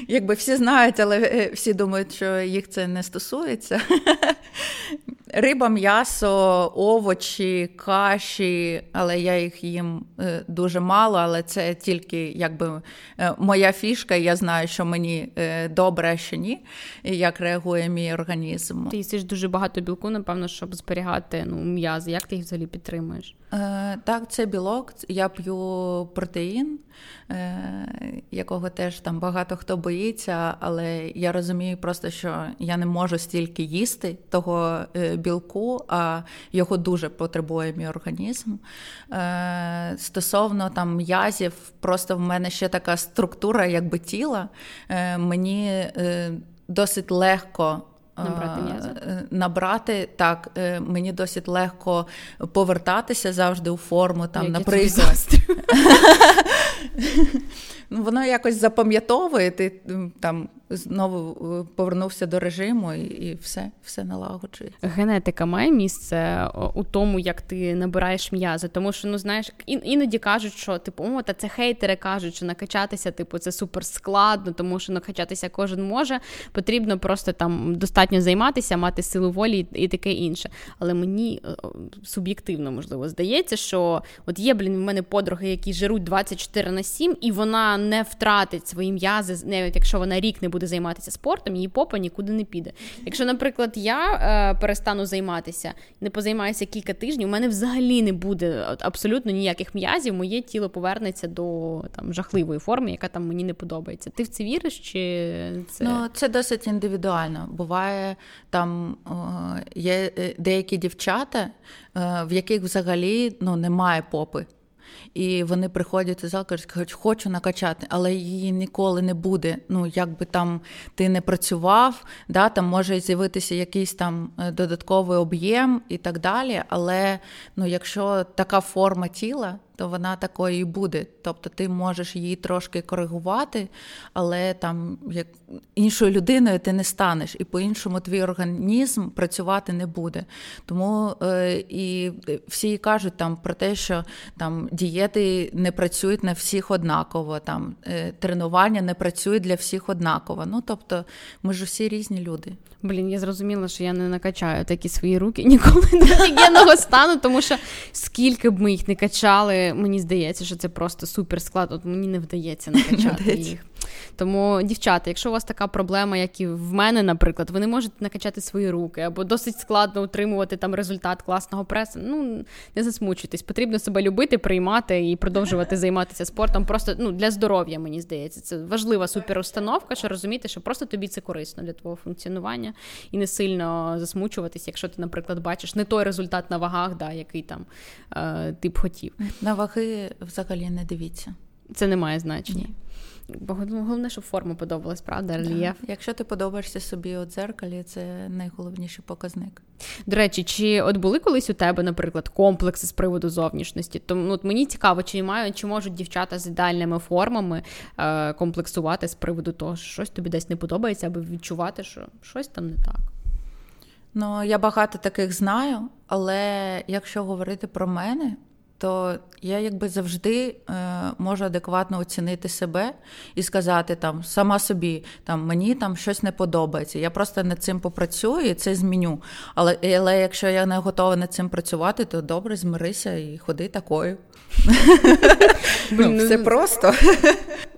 якби всі знають, але всі думають, що їх це не стосується. Риба, м'ясо, овочі, каші, але я їх їм дуже мало, але це тільки якби моя фішка, я знаю, що мені добре, а що ні, і як реагує мій організм. Ти їсиш дуже багато білку, напевно, щоб зберігати, ну, м'язи. Як ти їх взагалі підтримуєш? Е, так, це білок, я п'ю протеїн, е, якого теж там багато хто боїться, але я розумію просто, що я не можу стільки їсти того е, білку, а його дуже потребує мій організм. Е, стосовно там м'язів, просто в мене ще така структура, якби тіла, е, мені е, досить легко Набрати м'язи? Набрати, так. Мені досить легко повертатися завжди у форму, там, як наприклад. Воно якось запам'ятовує, ти там знову повернувся до режиму, і, і все, все налагоджується. Генетика має місце у тому, як ти набираєш м'язи, тому що, ну, знаєш, ін- іноді кажуть, що, типу, о, та це хейтери кажуть, що накачатися, типу, це супер складно, тому що накачатися кожен може, потрібно просто там достатньо займатися, мати силу волі і, і таке інше. Але мені суб'єктивно, можливо, здається, що от є, блін, в мене подруги, які жируть двадцять чотири на сім, і вона не втратить свої м'язи, навіть якщо вона рік не буде займатися спортом, її попа нікуди не піде. Якщо, наприклад, я е, перестану займатися, не позаймаюся кілька тижнів, у мене взагалі не буде абсолютно ніяких м'язів, моє тіло повернеться до там жахливої форми, яка там мені не подобається. Ти в це віриш? Чи це... Ну, це досить індивідуально. Буває, там е, є деякі дівчата, е, в яких взагалі, ну, немає попи. І вони приходять у зал, кажуть, хочу накачати, але її ніколи не буде. Ну, як би там ти не працював, да, там може з'явитися якийсь там додатковий об'єм і так далі, але, ну, якщо така форма тіла, то вона такою і буде. Тобто ти можеш її трошки коригувати, але там як іншою людиною ти не станеш, і по-іншому твій організм працювати не буде. Тому е, і всі кажуть там про те, що там дієти не працюють на всіх однаково, там е, тренування не працюють для всіх однаково. Ну, тобто ми ж всі різні люди. Блін, я зрозуміла, що я не накачаю такі свої руки ніколи до офігенного стану, тому що скільки б ми їх не качали, мені здається, що це просто супер склад. От мені не вдається накачати їх. Тому, дівчата, якщо у вас така проблема, як і в мене, наприклад, ви не можете накачати свої руки, або досить складно утримувати там результат класного пресу, ну, не засмучуйтесь. Потрібно себе любити, приймати і продовжувати займатися спортом. Просто, ну, для здоров'я, мені здається. Це важлива суперустановка, що розуміти, що просто тобі це корисно для твого функціонування. І не сильно засмучуватись, якщо ти, наприклад, бачиш не той результат на вагах, да, який там е, ти б хотів. На ваги взагалі не дивіться. Це не має значення. Бо головне, щоб форма подобалась, правда, рельєф. Да. Якщо ти подобаєшся собі у дзеркалі, це найголовніший показник. До речі, чи от були колись у тебе, наприклад, комплекси з приводу зовнішності? Тому от мені цікаво, чи мають, чи можуть дівчата з ідеальними формами е- комплексувати з приводу того, що щось тобі десь не подобається, аби відчувати, що щось там не так? Ну, я багато таких знаю, але якщо говорити про мене, то я якби завжди е, можу адекватно оцінити себе і сказати там сама собі, там мені там щось не подобається. Я просто над цим попрацюю і це зміню. Але, але якщо я не готова над цим працювати, то добре, змирися і ходи такою. Все просто.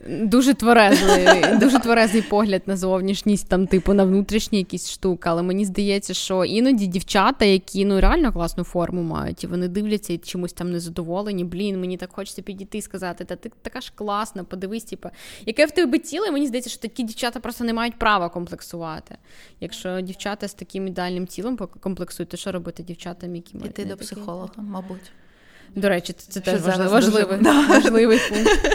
Дуже тверезий, дуже тверезий погляд на зовнішність, там, типу, на внутрішні якісь штуки, але мені здається, що іноді дівчата, які, ну, реально класну форму мають, і вони дивляться і чомусь там незадоволені, блін, мені так хочеться підійти і сказати, та ти така ж класна, подивись, типу, яке в тебе тіло, і мені здається, що такі дівчата просто не мають права комплексувати. Якщо дівчата з таким ідеальним тілом комплексують, то що робити дівчатам, які мають? Іти до психолога, такі, мабуть. До речі, це теж важливий, важливий, да. важливий пункт.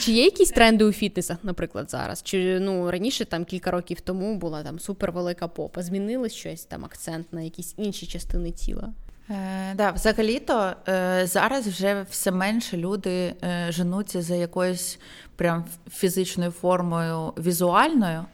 Чи є якісь тренди у фітнесах, наприклад, зараз? Чи, ну, раніше, там, кілька років тому була там супервелика попа. Змінилось щось, там, акцент на якісь інші частини тіла? Е, да, взагалі-то е, зараз вже все менше люди е, женуться за якоюсь прям фізичною формою візуальною.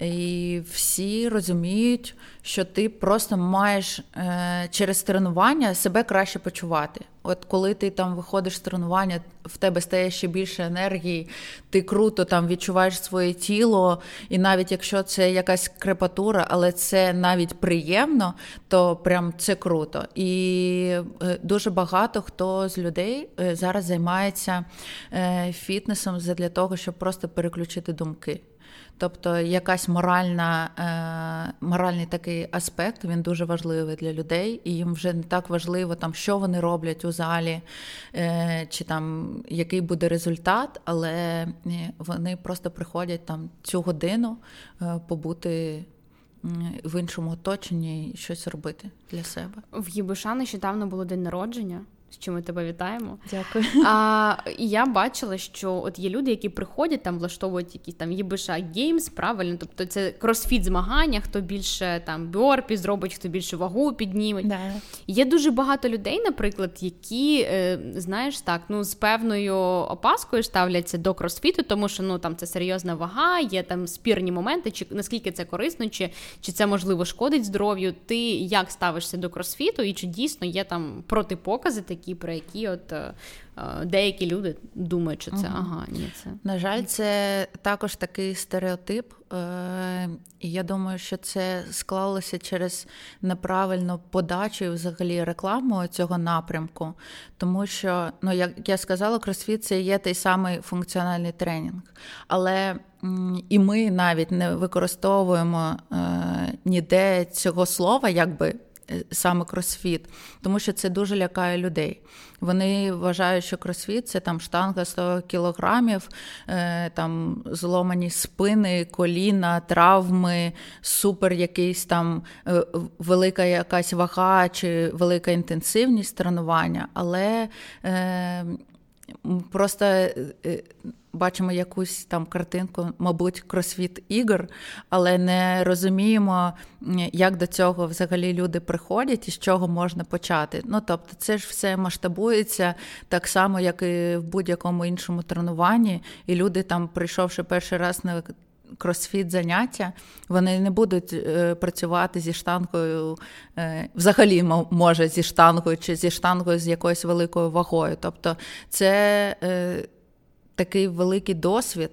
І всі розуміють, що ти просто маєш е, через тренування себе краще почувати. От коли ти там виходиш з тренування, в тебе стає ще більше енергії, ти круто там відчуваєш своє тіло, і навіть якщо це якась крепатура, але це навіть приємно, то прям це круто. І дуже багато хто з людей зараз займається фітнесом для того, щоб просто переключити думки. Тобто якась моральна, е, моральний такий аспект, він дуже важливий для людей, і їм вже не так важливо, там, що вони роблять у залі, е, чи там, який буде результат, але вони просто приходять там, цю годину е, побути в іншому оточенні і щось робити для себе. В ЄБШ нещодавно було день народження. З чим ми тебе вітаємо. Дякую. А, і я бачила, що от є люди, які приходять, там влаштовують якісь там ЄБШ геймс, правильно? Тобто це кросфіт змагання, хто більше там бьорпі зробить, хто більше вагу підніме. Да. Є дуже багато людей, наприклад, які, знаєш, так, ну, з певною опаскою ставляться до кросфіту, тому що, ну, там це серйозна вага, є там спірні моменти, чи наскільки це корисно, чи, чи це, можливо, шкодить здоров'ю. Ти як ставишся до кросфіту і чи дійсно є там протипокази такі, про які от деякі люди думають, що це, ага, ні, це. На жаль, це також такий стереотип. І я думаю, що це склалося через неправильну подачу і взагалі рекламу цього напрямку. Тому що, ну, як я сказала, кросфіт – це є той самий функціональний тренінг. Але і ми навіть не використовуємо ніде цього слова, якби, саме кросфіт, тому що це дуже лякає людей. Вони вважають, що кросфіт – це там штанга сто кілограмів, там зломані спини, коліна, травми, супер якийсь там велика якась вага чи велика інтенсивність тренування, але е, просто е, бачимо якусь там картинку, мабуть, кросфіт-ігор, але не розуміємо, як до цього взагалі люди приходять і з чого можна почати. Ну, тобто, це ж все масштабується так само, як і в будь-якому іншому тренуванні, і люди там, прийшовши перший раз на кросфіт заняття, вони не будуть е, працювати зі штангою, е, взагалі, може, зі штангою, чи зі штангою з якоюсь великою вагою. Тобто, це... Е, такий великий досвід,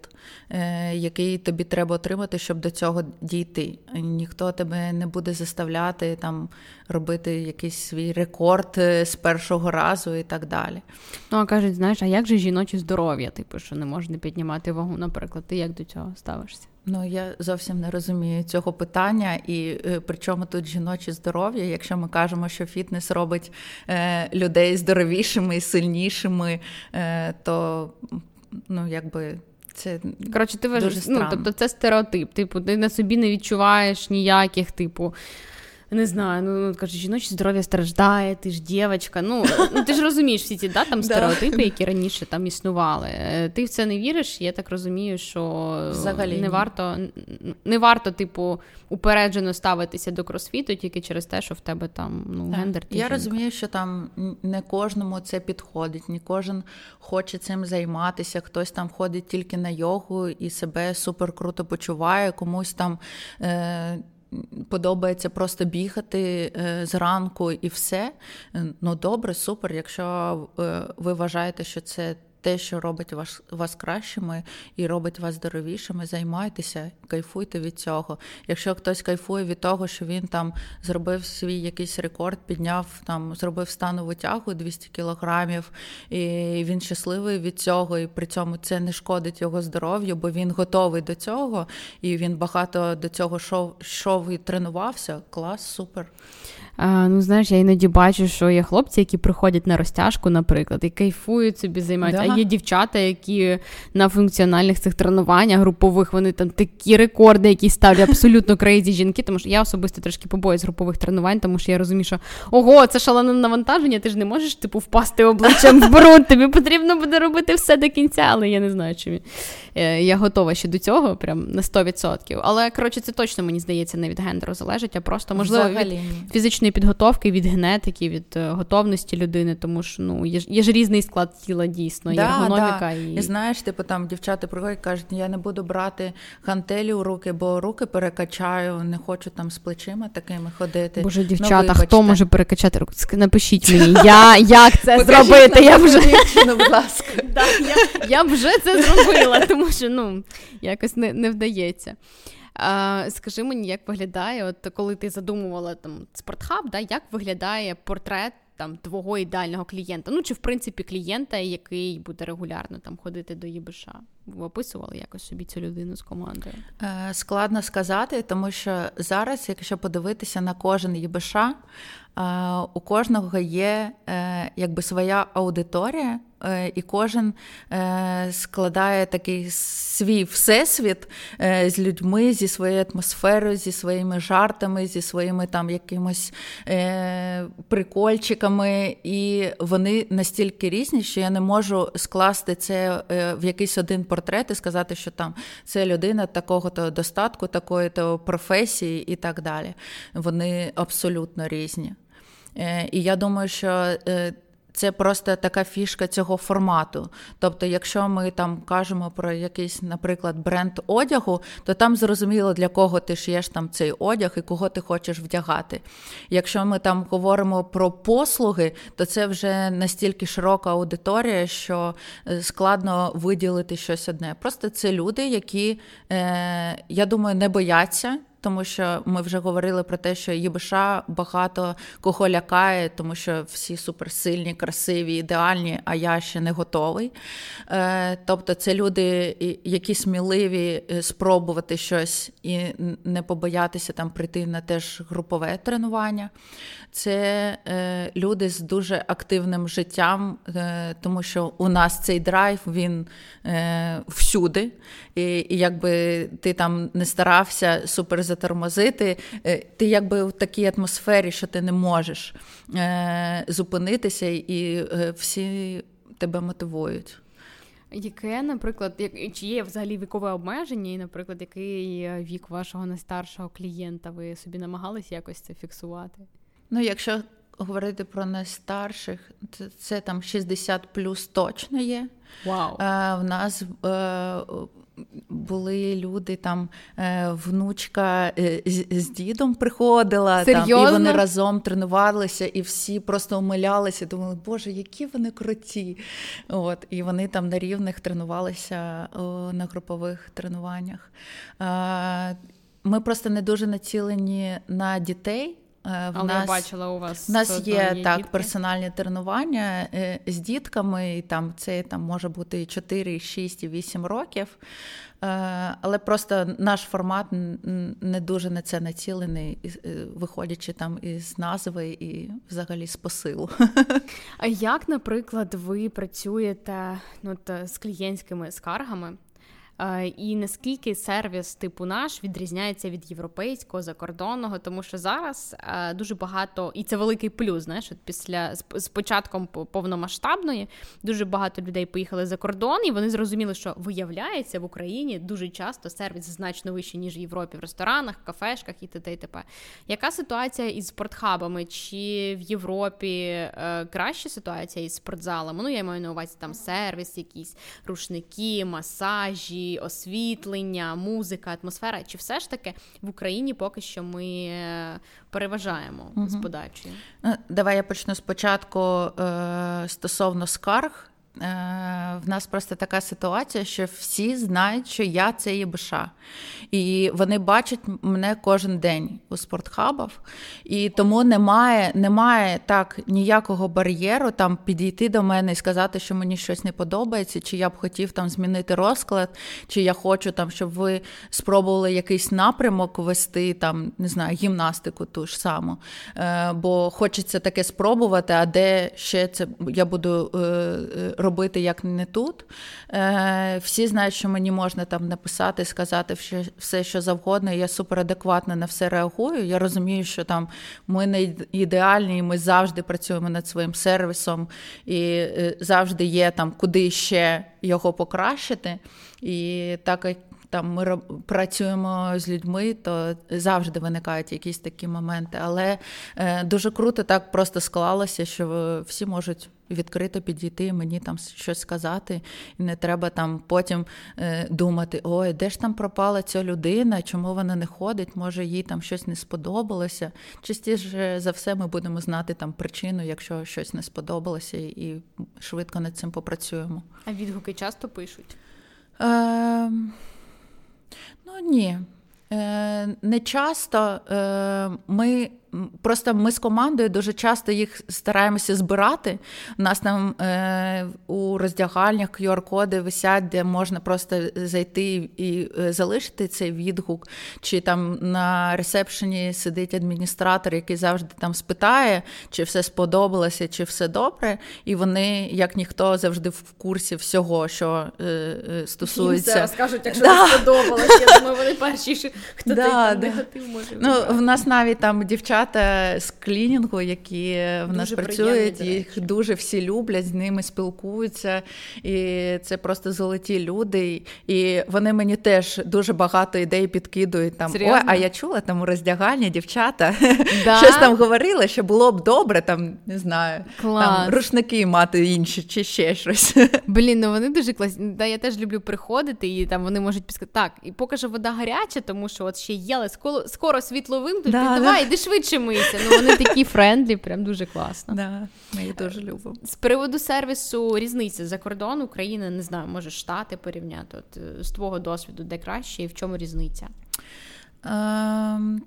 який тобі треба отримати, щоб до цього дійти. Ніхто тебе не буде заставляти там робити якийсь свій рекорд з першого разу і так далі. Ну, а кажуть, знаєш, а як же жіноче здоров'я? Типу, що не можна піднімати вагу, наприклад. Ти як до цього ставишся? Ну, я зовсім не розумію цього питання, і при чому тут жіноче здоров'я, якщо ми кажемо, що фітнес робить е, людей здоровішими і сильнішими, е, то, ну, якби... Це коротше, ти вважаєш, ну, тобто це стереотип, типу, ти на собі не відчуваєш ніяких, типу, не знаю, ну, кажуть, жіноче здоров'я страждає, ти ж дівчинка, ну, ти ж розумієш всі ці, да, там стереотипи, які раніше там існували. Ти в це не віриш, я так розумію, що взагалі не варто, не варто, типу, упереджено ставитися до кросфіту тільки через те, що в тебе там, ну, гендер. Я розумію, що там не кожному це підходить, не кожен хоче цим займатися, хтось там ходить тільки на йогу і себе супер круто почуває, комусь там... Е- подобається просто бігати зранку і все. Ну, добре, супер, якщо ви вважаєте, що це те, що робить вас, вас кращими і робить вас здоровішими, займайтеся, кайфуйте від цього. Якщо хтось кайфує від того, що він там зробив свій якийсь рекорд, підняв, там, зробив станову тягу двісті кілограмів, і він щасливий від цього, і при цьому це не шкодить його здоров'ю, бо він готовий до цього, і він багато до цього шов, шов і тренувався, клас, супер. А, ну, знаєш, я іноді бачу, що є хлопці, які приходять на розтяжку, наприклад, і кайфують собі, займаються. Да. Є дівчата, які на функціональних цих тренуваннях групових, вони там такі рекорди, які ставлять абсолютно крейзі жінки, тому що я особисто трошки побоюсь групових тренувань, тому що я розумію, що ого, це шалене навантаження, ти ж не можеш, типу, впасти обличчям в бруд, тобі потрібно буде робити все до кінця, але я не знаю, чи я готова ще до цього, прям на сто відсотків. Але, коротше, це точно, мені здається, не від гендеру залежить, а просто, можливо, взагалі, від фізичної підготовки, від генетики, від готовності людини, тому що, ну, є ж, є ж різний склад тіла, дійсно. Да, да. І... і знаєш, типу, там дівчата приходять, кажуть, я не буду брати гантелі у руки, бо руки перекачаю, не хочу там з плечима такими ходити. Боже, дівчата, ну, хто може перекачати руку? Напишіть мені, я як це Покажіть зробити? Я вже... Дівчину, будь ласка. Да, я, я вже це зробила, тому що, ну, якось не, не вдається. А, скажи мені, як виглядає, от коли ти задумувала там спортхаб, да, як виглядає портрет там твого ідеального клієнта, ну чи в принципі клієнта, який буде регулярно там ходити до ЄБШ? Ви описували якось собі цю людину з командою? Складно сказати, тому що зараз, якщо подивитися на кожен ЄБШ, у кожного є якби своя аудиторія, і кожен складає такий свій всесвіт з людьми, зі своєю атмосферою, зі своїми жартами, зі своїми там якимось прикольчиками, і вони настільки різні, що я не можу скласти це в якийсь один портрет і сказати, що там це людина такого-то достатку, такої-то професії і так далі. Вони абсолютно різні. І я думаю, що це просто така фішка цього формату. Тобто, якщо ми там кажемо про якийсь, наприклад, бренд одягу, то там зрозуміло, для кого ти шиєш там цей одяг і кого ти хочеш вдягати. Якщо ми там говоримо про послуги, то це вже настільки широка аудиторія, що складно виділити щось одне. Просто це люди, які, я думаю, не бояться, тому що ми вже говорили про те, що ЄБШ багато кого лякає, тому що всі суперсильні, красиві, ідеальні, а я ще не готовий. Тобто це люди, які сміливі спробувати щось і не побоятися там прийти на теж групове тренування. Це люди з дуже активним життям, тому що у нас цей драйв, він всюди. І якби ти там не старався супер затормозити, ти якби в такій атмосфері, що ти не можеш зупинитися, і всі тебе мотивують. Яке, наприклад, як, чи є взагалі вікове обмеження, і, наприклад, який вік вашого найстаршого клієнта? Ви собі намагалися якось це фіксувати? Ну, якщо говорити про найстарших, це, це там шістдесят плюс точно є. Вау! Е, в нас... Е, були люди, там внучка з, з дідом приходила, там, і вони разом тренувалися, і всі просто умилялися, думали, боже, які вони круті. От, і вони там на рівних тренувалися на групових тренуваннях. Ми просто не дуже націлені на дітей. В Але нас, я бачила у вас. У нас є, так, дітки. Персональні тренування з дітками, і там це там, може бути і чотири, і шість, і вісім років. Але просто наш формат не дуже на це націлений, виходячи там із назви і взагалі з посилу. А як, наприклад, ви працюєте ну, та, з клієнтськими скаргами? І наскільки сервіс типу наш відрізняється від європейського, закордонного, тому що зараз дуже багато, і це великий плюс, знаєш, от після, з початком повномасштабної, дуже багато людей поїхали за кордон, і вони зрозуміли, що виявляється в Україні дуже часто сервіс значно вищий, ніж в Європі, в ресторанах, кафешках і т.д. і т.п. Яка ситуація із спортхабами? Чи в Європі краща ситуація із спортзалами? Ну, я маю на увазі там сервіс якісь, рушники, масажі, освітлення, музика, атмосфера, чи все ж таки в Україні поки що ми переважаємо угу. з подачею? Давай я почну спочатку стосовно скарг. В нас просто така ситуація, що всі знають, що я – це ЄБШ. І вони бачать мене кожен день у спортхабах. І тому немає, немає так ніякого бар'єру там підійти до мене і сказати, що мені щось не подобається, чи я б хотів там змінити розклад, чи я хочу там, щоб ви спробували якийсь напрямок вести, там, не знаю, гімнастику ту ж саму. Бо хочеться таке спробувати, а де ще це я буду робити, як не тут. Всі знають, що мені можна там написати, сказати все, що завгодно, я суперадекватно на все реагую. Я розумію, що там ми не ідеальні, і ми завжди працюємо над своїм сервісом, і завжди є там, куди ще його покращити. І так, як там ми працюємо з людьми, то завжди виникають якісь такі моменти. Але дуже круто так просто склалося, що всі можуть відкрито підійти і мені там щось сказати. І не треба там потім думати, ой, де ж там пропала ця людина, чому вона не ходить, може їй там щось не сподобалося. Частіше за все ми будемо знати там причину, якщо щось не сподобалося, і швидко над цим попрацюємо. А відгуки часто пишуть? Е... Ну, ні. Не часто. Ми просто ми з командою дуже часто їх стараємося збирати. У нас там у роздягальнях кью ар-коди висять, де можна просто зайти і залишити цей відгук. Чи там на ресепшені сидить адміністратор, який завжди там спитає, чи все сподобалося, чи все добре. І вони, як ніхто, завжди в курсі всього, що стосується. Їм все розкажуть, якщо да. сподобалося. Я думаю, вони перші, хто да, там да. негатив може. Ну, в нас навіть там дівчата з клінінгу, які в дуже нас працюють, їх дуже всі люблять, з ними спілкуються, і це просто золоті люди, і вони мені теж дуже багато ідей підкидують. Там, ой, а я чула там у роздягальні дівчата, да? щось там говорила, що було б добре, там, не знаю, там, рушники мати інші, чи ще щось. Блін, ну вони дуже класні, да, я теж люблю приходити, і там вони можуть піскати, так, і поки що вода гаряча, тому що от ще їли, скоро, скоро світло вимкнуть, да, давай, да. іди швидше. Чимися, ну вони такі френдлі, прям дуже класно. Да, ми її дуже любимо. З приводу сервісу різниця за кордон, Україна, не знаю, може Штати порівняти. От, з твого досвіду, де краще і в чому різниця? Е,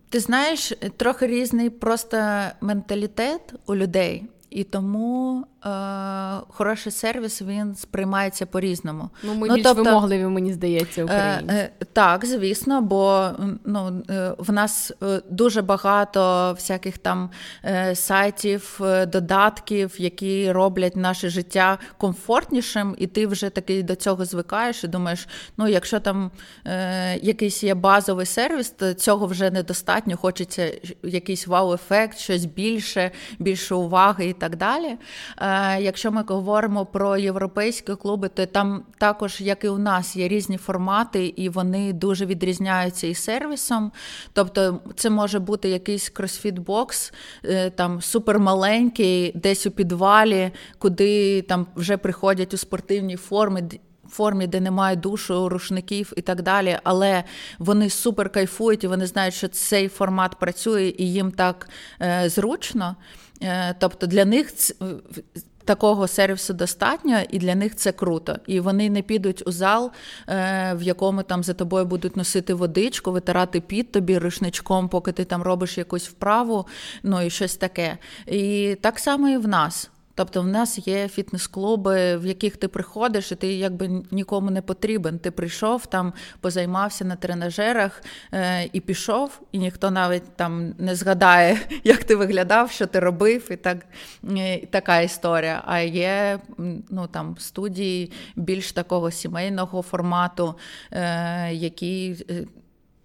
ти знаєш, трохи різний просто менталітет у людей. І тому е- хороший сервіс, він сприймається по-різному. Ну, ми ну, більш тобто, вимогливі, мені здається, українці. Е- е- так, звісно, бо ну, е- в нас дуже багато всяких там е- сайтів, е- додатків, які роблять наше життя комфортнішим, і ти вже таки до цього звикаєш і думаєш, ну, якщо там е- якийсь є базовий сервіс, то цього вже недостатньо, хочеться якийсь вау-ефект, щось більше, більше уваги і так далі. Якщо ми говоримо про європейські клуби, то там також, як і у нас, є різні формати, і вони дуже відрізняються і сервісом. Тобто це може бути якийсь кросфіт-бокс, там супермаленький, десь у підвалі, куди там вже приходять у спортивній формі, формі, де немає душу, рушників і так далі, але вони супер кайфують і вони знають, що цей формат працює і їм так е, зручно. Е, тобто для них ц... такого сервісу достатньо, і для них це круто. І вони не підуть у зал, в якому там за тобою будуть носити водичку, витирати під тобі рушничком, поки ти там робиш якусь вправу, ну і щось таке. І так само і в нас. Тобто в нас є фітнес-клуби, в яких ти приходиш, і ти якби нікому не потрібен. Ти прийшов, там позаймався на тренажерах е- і пішов, і ніхто навіть там не згадає, як ти виглядав, що ти робив, і так і така історія. А є ну там студії більш такого сімейного формату, е- які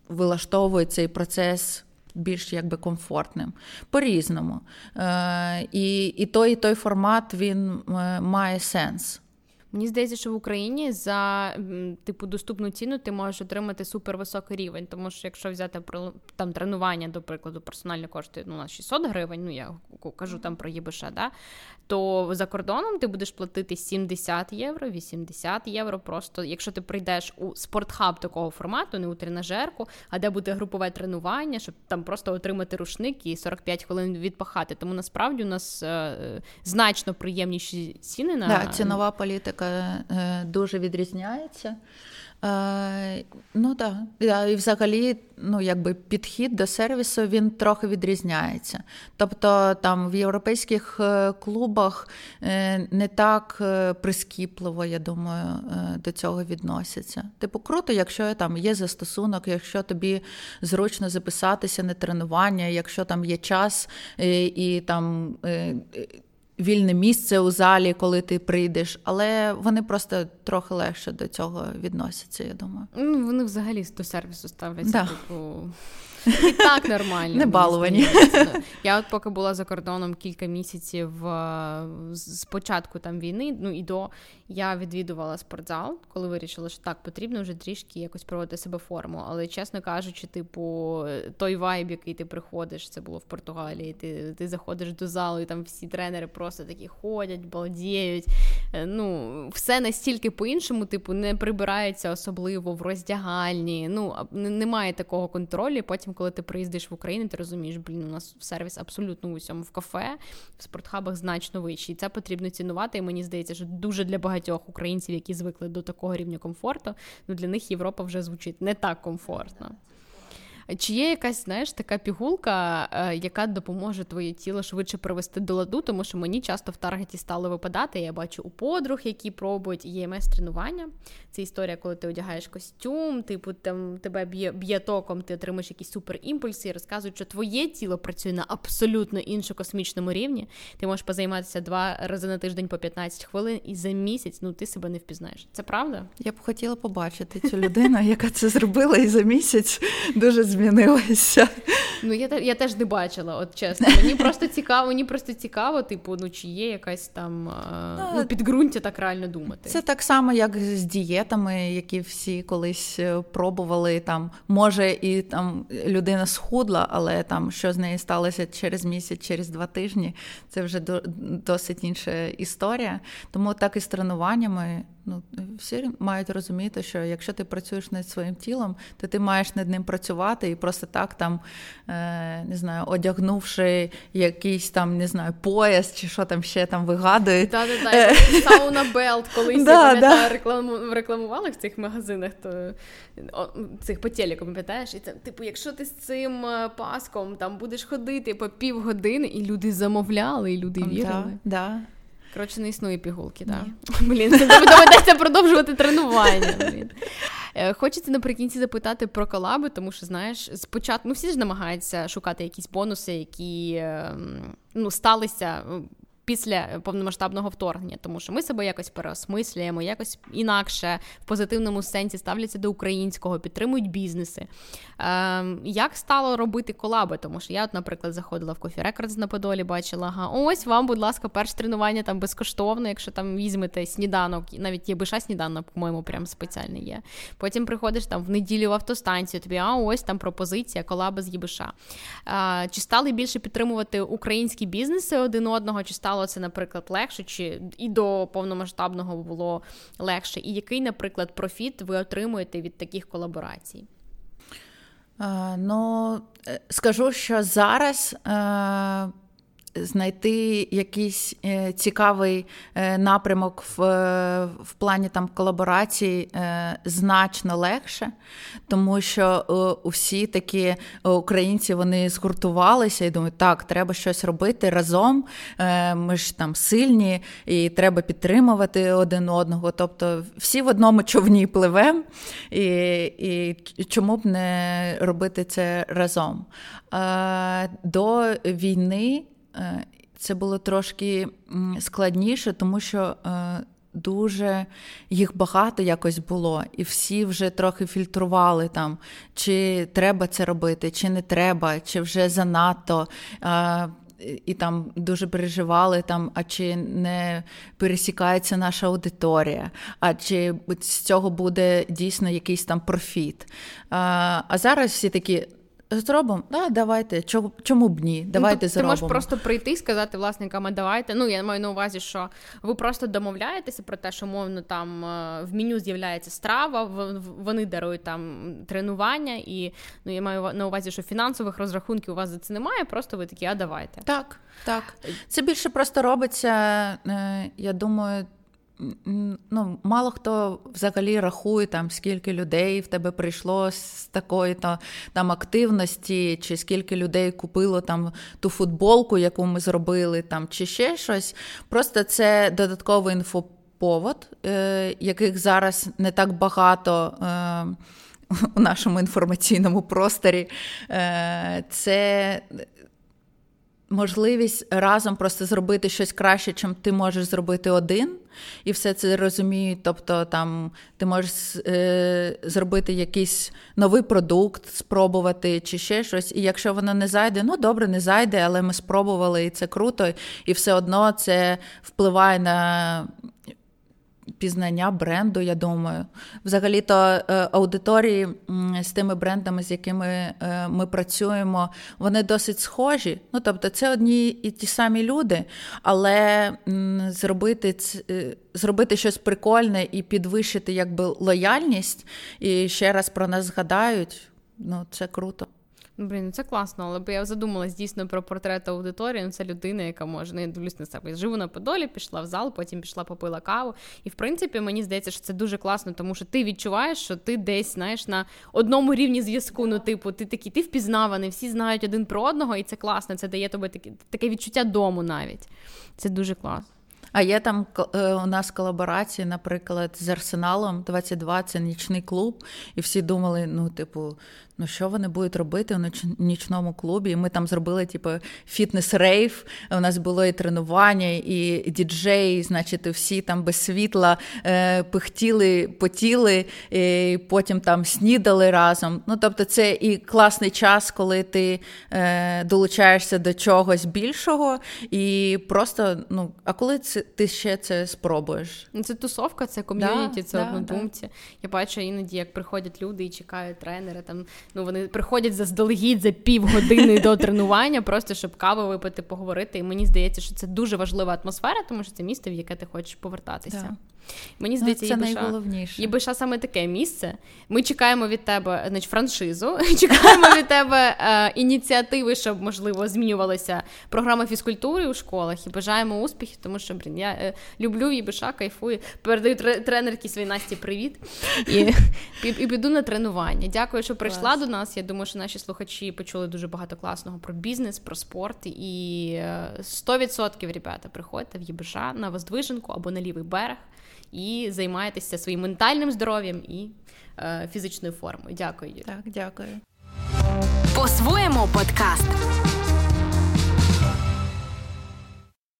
вилаштовують цей процес більш якби комфортним. По-різному. Е, і, і той, і той формат, він е, має сенс. Мені здається, що в Україні за типу доступну ціну ти можеш отримати супервисокий рівень, тому що якщо взяти там тренування, до прикладу, персональне коштує ну, шістсот гривень, ну я кажу там про ЄБШ, да? То за кордоном ти будеш платити сімдесят євро, вісімдесят євро, просто якщо ти прийдеш у спортхаб такого формату, не у тренажерку, а де буде групове тренування, щоб там просто отримати рушник і сорок п'ять хвилин відпахати. Тому насправді у нас е, значно приємніші ціни на... Да, цінова політика дуже відрізняється. Ну так, да. І взагалі, ну якби підхід до сервісу, він трохи відрізняється. Тобто там в європейських клубах не так прискіпливо, я думаю, до цього відносяться. Типу, круто, якщо там є застосунок, якщо тобі зручно записатися на тренування, якщо там є час і, і там вільне місце у залі, коли ти прийдеш, але вони просто трохи легше до цього відносяться, я думаю. Ну, вони взагалі до сервісу ставляться, да. Типу, і так нормально. Не балувані. Я от поки була за кордоном кілька місяців з початку там війни, ну і до, я відвідувала спортзал, коли вирішила, що так, потрібно вже трішки якось проводити себе форму, але, чесно кажучи, типу, той вайб, який ти приходиш, це було в Португалії, ти, ти заходиш до залу, і там всі тренери просто такі ходять, балдіють, ну, все настільки по-іншому, типу, не прибирається особливо в роздягальні, ну, немає такого контролю, потім коли ти приїздиш в Україну, ти розумієш, блін, у нас сервіс абсолютно у всьому, в кафе, в спортхабах значно вищий. І це потрібно цінувати, і мені здається, що дуже для багатьох українців, які звикли до такого рівня комфорту, ну для них Європа вже звучить не так комфортно. Чи є якась, знаєш, така пігулка, яка допоможе твоє тіло швидше привести до ладу, тому що мені часто в таргеті стало випадати, я бачу у подруг, які пробують Є Ем Ес-тренування. Це історія, коли ти одягаєш костюм, типу там тебе б'є, б'є током, ти отримаєш якісь суперімпульси і розказують, що твоє тіло працює на абсолютно іншому космічному рівні. Ти можеш позайматися два рази на тиждень по п'ятнадцять хвилин і за місяць, ну, ти себе не впізнаєш. Це правда? Я б хотіла побачити цю людину, яка це зробила і за місяць дуже змінила. Змінилося. Ну, я, я теж не бачила, от чесно. Мені просто цікаво, мені просто цікаво, типу, ну, чи є якась там ну, ну, підґрунтя так реально думати. Це так само, як з дієтами, які всі колись пробували, там, може, і там людина схудла, але там, що з нею сталося через місяць, через два тижні, це вже до, досить інша історія. Тому так і з тренуваннями. Ну, всі мають розуміти, що якщо ти працюєш над своїм тілом, то ти маєш над ним працювати і просто так там, не знаю, одягнувши якийсь там, не знаю, пояс чи що там ще там вигадують. Так-так-так, сауна белт колись, да, я пам'ятаю, да. рекламу, рекламували в цих магазинах, то цих по телеку, пам'ятаєш? І там, типу, якщо ти з цим паском там будеш ходити по півгодини, і люди замовляли, і люди вірили. Так, да. Коротше, не існує пігулки, так? Да? Блін, це доведеться продовжувати тренування, блін. Хочеться наприкінці запитати про колаби, тому що, знаєш, спочатку, ну всі ж намагаються шукати якісь бонуси, які, ну, сталися після повномасштабного вторгнення, тому що ми себе якось переосмислюємо, якось інакше, в позитивному сенсі ставляться до українського, підтримують бізнеси. Е, як стало робити колаби? Тому що я, от, наприклад, заходила в Coffee Records на Подолі, бачила, ага, ось вам, будь ласка, перше тренування там безкоштовно, якщо там візьмете сніданок, навіть є БШ сніданок, по-моєму, прям спеціальний є. Потім приходиш там в неділю в автостанцію, тобі, а ось там пропозиція, колаби з ЄБШ. Е, чи стали більше підтримувати українські бізнеси один одного, чи стало стало це, наприклад, легше, чи і до повномасштабного було легше? І який, наприклад, профіт ви отримуєте від таких колаборацій? Ну, скажу, що зараз знайти якийсь цікавий напрямок в, в плані там колаборації значно легше, тому що усі такі українці, вони згуртувалися і думають, так, треба щось робити разом, ми ж там сильні і треба підтримувати один одного, тобто всі в одному човні пливемо, і, і чому б не робити це разом. До війни це було трошки складніше, тому що дуже їх багато якось було, і всі вже трохи фільтрували там, чи треба це робити, чи не треба, чи вже занадто. І там дуже переживали, там, а чи не пересікається наша аудиторія, а чи з цього буде дійсно якийсь там профіт. А зараз всі такі... Зробимо? Да, давайте. Чому б ні? Давайте ну, ти, зробимо. Ти можеш просто прийти і сказати власникам, давайте. Ну, я маю на увазі, що ви просто домовляєтеся про те, що, мовно, там в меню з'являється страва, вони дарують там тренування, і ну, я маю на увазі, що фінансових розрахунків у вас за це немає, просто ви такі, а давайте. Так, так. Це більше просто робиться, я думаю, ну, мало хто взагалі рахує, там, скільки людей в тебе прийшло з такої то, там, активності, чи скільки людей купило там, ту футболку, яку ми зробили, там, чи ще щось. Просто це додатковий інфоповод, е- яких зараз не так багато е- у нашому інформаційному просторі. Е- це... можливість разом просто зробити щось краще, чим ти можеш зробити один, і все це розуміють, тобто там ти можеш е- зробити якийсь новий продукт, спробувати чи ще щось, і якщо воно не зайде, ну добре, не зайде, але ми спробували, і це круто, і все одно це впливає на пізнання бренду, я думаю. Взагалі-то аудиторії з тими брендами, з якими ми працюємо, вони досить схожі. Ну, тобто це одні і ті самі люди, але зробити, зробити щось прикольне і підвищити якби лояльність, і ще раз про нас згадають, ну, це круто. Блін, це класно, але б я задумалась дійсно про портрет аудиторії, ну це людина, яка може, ну я дивлюсь на себе, я живу на Подолі, пішла в зал, потім пішла попила каву, і в принципі мені здається, що це дуже класно, тому що ти відчуваєш, що ти десь, знаєш, на одному рівні зв'язку, ну типу, ти такий, ти впізнаваний, всі знають один про одного, і це класно, це дає тобі таке, таке відчуття дому навіть, це дуже класно. А є там у нас колаборації, наприклад, з Арсеналом двадцять два, це нічний клуб, і всі думали, ну, типу, ну, що вони будуть робити в нічному клубі, і ми там зробили, типу, фітнес-рейв, у нас було і тренування, і діджей, значить, всі там без світла пихтіли, потіли, і потім там снідали разом, ну, тобто, це і класний час, коли ти долучаєшся до чогось більшого, і просто, ну, а коли це ти ще це спробуєш. Це тусовка, це ком'юніті, да, це да, однодумці. Да. Я бачу іноді, як приходять люди і чекають тренера, там, ну, вони приходять заздалегідь за півгодини до тренування, просто щоб каву випити, поговорити. І мені здається, що це дуже важлива атмосфера, тому що це місце, в яке ти хочеш повертатися. Да. Мені здається, ну, це ЄБШ, найголовніше. ЄБШ саме таке місце. Ми чекаємо від тебе, значить, франшизу, чекаємо від тебе е, ініціативи, щоб, можливо, змінювалася програма фізкультури у школах і бажаємо успіхів, тому що, блін, я е, люблю ЄБШ, кайфую, передаю тренерці своїй Насті привіт і, і, і піду на тренування. Дякую, що прийшла Клас. До нас. Я думаю, що наші слухачі почули дуже багато класного про бізнес, про спорт і е, сто відсотків, ребята, приходьте в ЄБШ на Воздвиженку або на Лівий берег і займаєтеся своїм ментальним здоров'ям і е, фізичною формою. Дякую, Юлія. Так, дякую. По своєму подкаст.